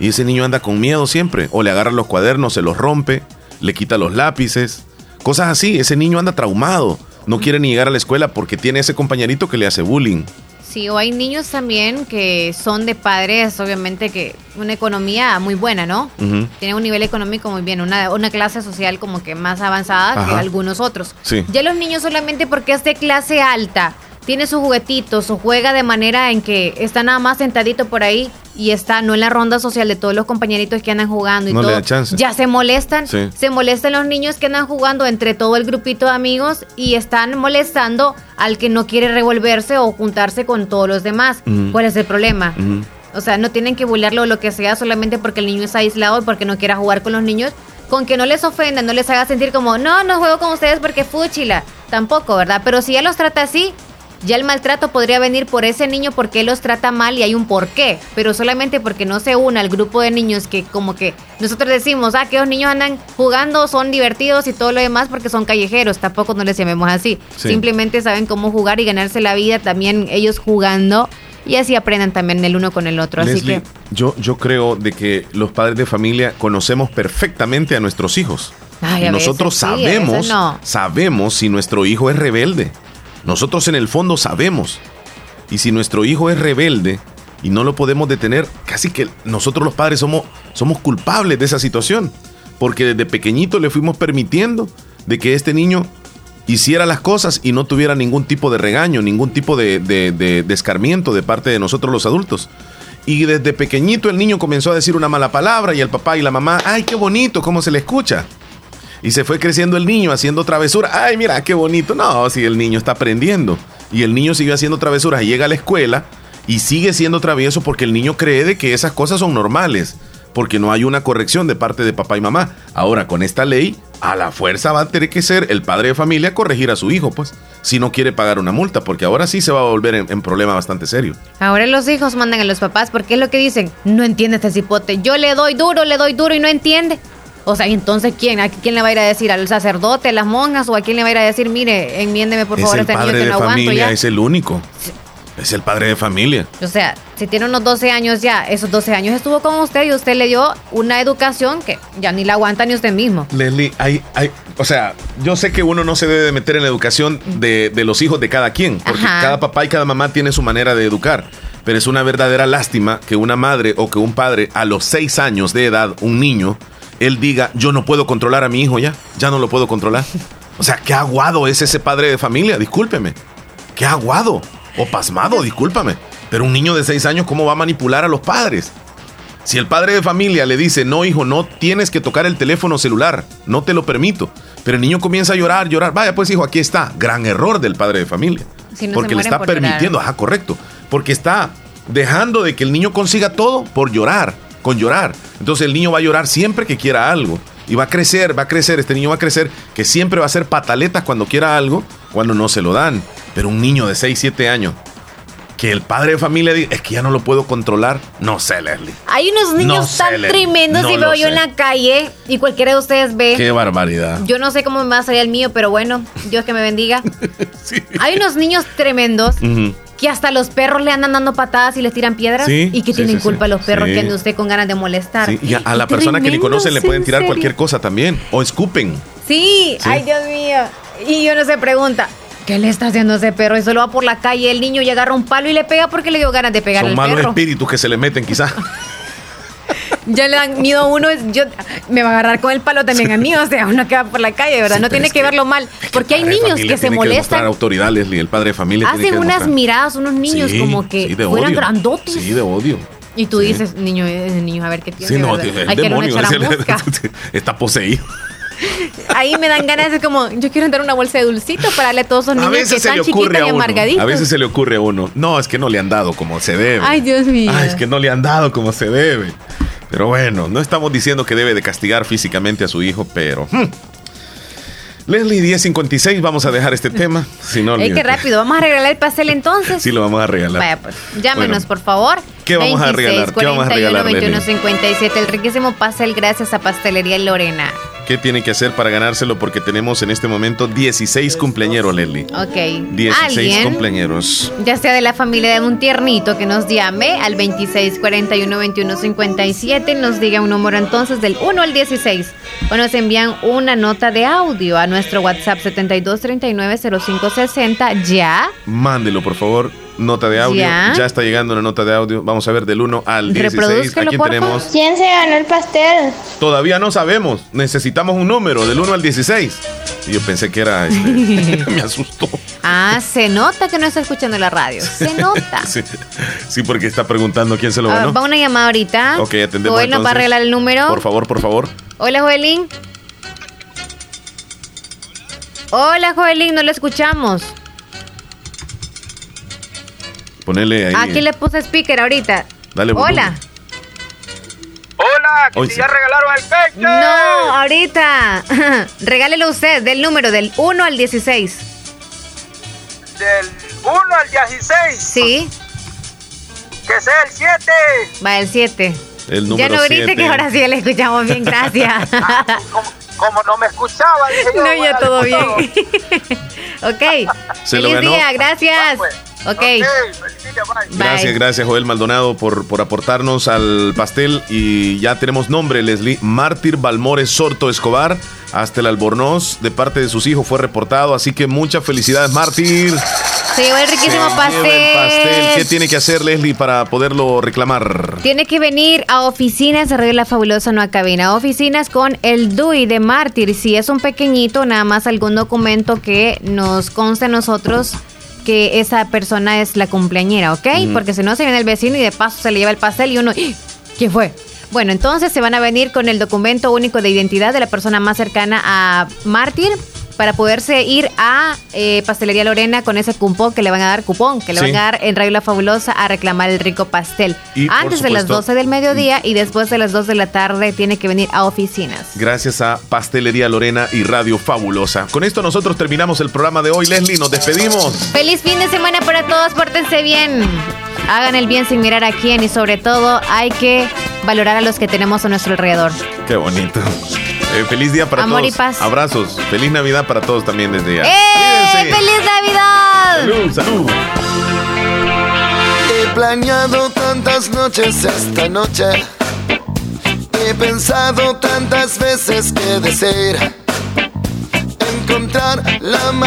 y ese niño anda con miedo siempre, o le agarra los cuadernos, se los rompe, le quita los lápices, cosas así. Ese niño anda traumado, no quiere ni llegar a la escuela porque tiene ese compañerito que le hace bullying. Sí, o hay niños también que son de padres, obviamente, que una economía muy buena, ¿no? Uh-huh. Tienen un nivel económico muy bien, una clase social como que más avanzada. Ajá. Que algunos otros. Sí. Ya los niños, solamente porque es de clase alta, tiene sus juguetitos o juega de manera en que está nada más sentadito por ahí y está no en la ronda social de todos los compañeritos que andan jugando y no todo, le da chance. Ya se molestan. Sí. Se molestan los niños que andan jugando entre todo el grupito de amigos y están molestando al que no quiere revolverse o juntarse con todos los demás. Uh-huh. ¿Cuál es el problema? Uh-huh. O sea, no tienen que burlarlo o lo que sea solamente porque el niño está aislado y porque no quiera jugar con los niños. Con que no les ofenda, no les haga sentir como, no juego con ustedes porque fúchila. Tampoco, ¿verdad? Pero si ya los trata así, ya el maltrato podría venir por ese niño porque él los trata mal y hay un porqué, pero solamente porque no se une al grupo de niños que como que nosotros decimos, que los niños andan jugando, son divertidos y todo lo demás porque son callejeros, tampoco no les llamemos así. Sí. Simplemente saben cómo jugar y ganarse la vida también ellos jugando, y así aprendan también el uno con el otro. Lesslie, así que yo creo de que los padres de familia conocemos perfectamente a nuestros hijos. Ay, a nosotros veces sí, sabemos, a veces no. Sabemos si nuestro hijo es rebelde. Nosotros en el fondo sabemos, y si nuestro hijo es rebelde y no lo podemos detener, casi que nosotros los padres somos culpables de esa situación, porque desde pequeñito le fuimos permitiendo de que este niño hiciera las cosas y no tuviera ningún tipo de regaño, ningún tipo de escarmiento de parte de nosotros los adultos. Y desde pequeñito el niño comenzó a decir una mala palabra y el papá y la mamá, ¡ay, qué bonito! ¿Cómo se le escucha? Y se fue creciendo el niño haciendo travesuras. ¡Ay, mira, qué bonito! No, si el niño está aprendiendo. Y el niño sigue haciendo travesuras y llega a la escuela y sigue siendo travieso porque el niño cree de que esas cosas son normales, porque no hay una corrección de parte de papá y mamá. Ahora, con esta ley, a la fuerza va a tener que ser el padre de familia corregir a su hijo, pues, si no quiere pagar una multa, porque ahora sí se va a volver en problema bastante serio. Ahora los hijos mandan a los papás, porque es lo que dicen, no entiende este cipote, yo le doy duro y no entiende. O sea, entonces, ¿quién le va a ir a decir? ¿Al sacerdote, a las monjas? ¿O a quién le va a ir a decir, mire, enmiéndeme por favor, este niño que no aguanto ya? Es el padre de familia, es el único. Sí. Es el padre de familia. O sea, si tiene unos 12 años ya, esos 12 años estuvo con usted y usted le dio una educación que ya ni la aguanta ni usted mismo. Lesslie, o sea, yo sé que uno no se debe de meter en la educación de los hijos de cada quien, porque ajá, cada papá y cada mamá tiene su manera de educar, pero es una verdadera lástima que una madre o que un padre a los 6 años de edad, un niño, él diga, yo no puedo controlar a mi hijo ya no lo puedo controlar. O sea, qué aguado es ese padre de familia, discúlpeme, qué aguado. O pasmado, discúlpame. Pero un niño de 6 años, ¿cómo va a manipular a los padres? Si el padre de familia le dice, no, hijo, no tienes que tocar el teléfono celular, no te lo permito. Pero el niño comienza a llorar. Vaya pues, hijo, aquí está. Gran error del padre de familia. Si no, porque le está permitiendo, llorar. Ajá, correcto. Porque está dejando de que el niño consiga todo por llorar, con llorar. Entonces el niño va a llorar siempre que quiera algo. Y va a crecer, este niño va a crecer, que siempre va a hacer pataletas cuando quiera algo, cuando no se lo dan. Pero un niño de 6, 7 años, que el padre de familia diga, es que ya no lo puedo controlar, no sé, Lesslie. Hay unos niños tremendos, no, y veo yo en la calle, y cualquiera de ustedes ve. ¡Qué barbaridad! Yo no sé cómo me va a salir el mío, pero bueno, Dios que me bendiga. Sí. Hay unos niños tremendos, uh-huh, que hasta los perros le andan dando patadas y les tiran piedras, sí, y que tienen culpa los perros que andan usted con ganas de molestar. Sí. Y a la persona que ni conocen le pueden tirar cualquier cosa también, o escupen. Sí, ay Dios mío. Y uno se pregunta, ¿qué le está haciendo ese perro? Y solo va por la calle el niño y agarra un palo y le pega porque le dio ganas de pegar al perro. Son malos espíritus que se le meten quizás. Ya le dan miedo a uno, me va a agarrar con el palo también a mí, o sea, uno que va por la calle, ¿verdad? Sí, no tiene que verlo mal, porque hay niños que se molestan. Autoridad, Lesslie, el padre de familia hacen tiene que unas miradas, unos niños como que fueran grandotes. Sí, de odio. Y tú dices, niño, a ver qué tiene. Sí, no, hay demonio, que no echar a está poseído. Ahí me dan ganas de como, yo quiero dar una bolsa de dulcitos para darle a todos esos niños que están chiquitos y amargaditos. A veces se le ocurre a uno, no, es que no le han dado como se debe. Ay, Dios mío. Ay, es que no le han dado como se debe. Pero bueno, no estamos diciendo que debe de castigar físicamente a su hijo, pero... Lesslie, 10:56, vamos a dejar este tema. Si no, qué rápido, vamos a regalar el pastel entonces. Sí, lo vamos a regalar. Vaya, pues, llámenos, bueno, por favor. ¿Qué vamos a regalar? 2641-2157, el riquísimo pastel gracias a Pastelería Lorena. ¿Qué tiene que hacer para ganárselo? Porque tenemos en este momento 16 cumpleañeros, Lesslie. Ok. 16 cumpleañeros. Ya sea de la familia de un tiernito que nos llame al 2641-2157, nos diga un número entonces del 1 al 16. O nos envían una nota de audio a nuestro WhatsApp 7239-0560. Ya. Mándelo, por favor. Nota de audio, ya está llegando una nota de audio. Vamos a ver del 1 al 16. Aquí tenemos. ¿Quién se ganó el pastel? Todavía no sabemos. Necesitamos un número del 1 al 16. Y yo pensé que era me asustó. Ah, se nota que no está escuchando la radio. Se nota. Sí, porque está preguntando quién se lo ganó. Va una llamada ahorita. Ok, atendemos. Joel nos va a arreglar el número. Por favor. Hola, Joelín. Hola, Joelín, no lo escuchamos. Ponele ahí. Aquí le puse speaker ahorita. Dale, Hola, que si ya regalaron el PEC. No, ahorita. Regálelo usted del número del 1 al 16. Del 1 al 16. Sí. Que sea el 7. Va el 7. El número 7. Ya no grite, que ahora sí le escuchamos bien, gracias. Como no me escuchaba, dije yo. No, ya todo bien. Ok. Feliz día, gracias. Okay. Bye. Gracias Joel Maldonado por aportarnos al pastel. Y ya tenemos nombre, Lesslie. Mártir Balmore Sorto Escobar, hasta el Albornoz, de parte de sus hijos fue reportado. Así que muchas felicidades, Mártir. Se llevó el riquísimo pastel. ¿Qué tiene que hacer Lesslie para poderlo reclamar? Tiene que venir a oficinas de Radio La Fabulosa, no a cabina. Oficinas con el DUI de Mártir. Si es un pequeñito, nada más algún documento que nos conste a nosotros que esa persona es la cumpleañera, ¿ok? Porque si no, se viene el vecino y de paso se le lleva el pastel y uno... ¿Quién fue? Bueno, entonces se van a venir con el documento único de identidad de la persona más cercana a Mártir para poderse ir a Pastelería Lorena con ese cupón que le van a dar, van a dar en Radio La Fabulosa a reclamar el rico pastel. Y antes de las 12 del mediodía y después de las 2 de la tarde tiene que venir a oficinas. Gracias a Pastelería Lorena y Radio Fabulosa. Con esto nosotros terminamos el programa de hoy, Lesslie. Nos despedimos. Feliz fin de semana para todos. Pórtense bien. Hagan el bien sin mirar a quién y sobre todo hay que valorar a los que tenemos a nuestro alrededor. Qué bonito. Feliz día para amor todos. Amor y paz. Abrazos. Feliz Navidad para todos también desde ya. ¡Eh! ¡Feliz Navidad! ¡Salud, salud! He planeado tantas noches esta noche. He pensado tantas veces qué decir. Encontrar la manera.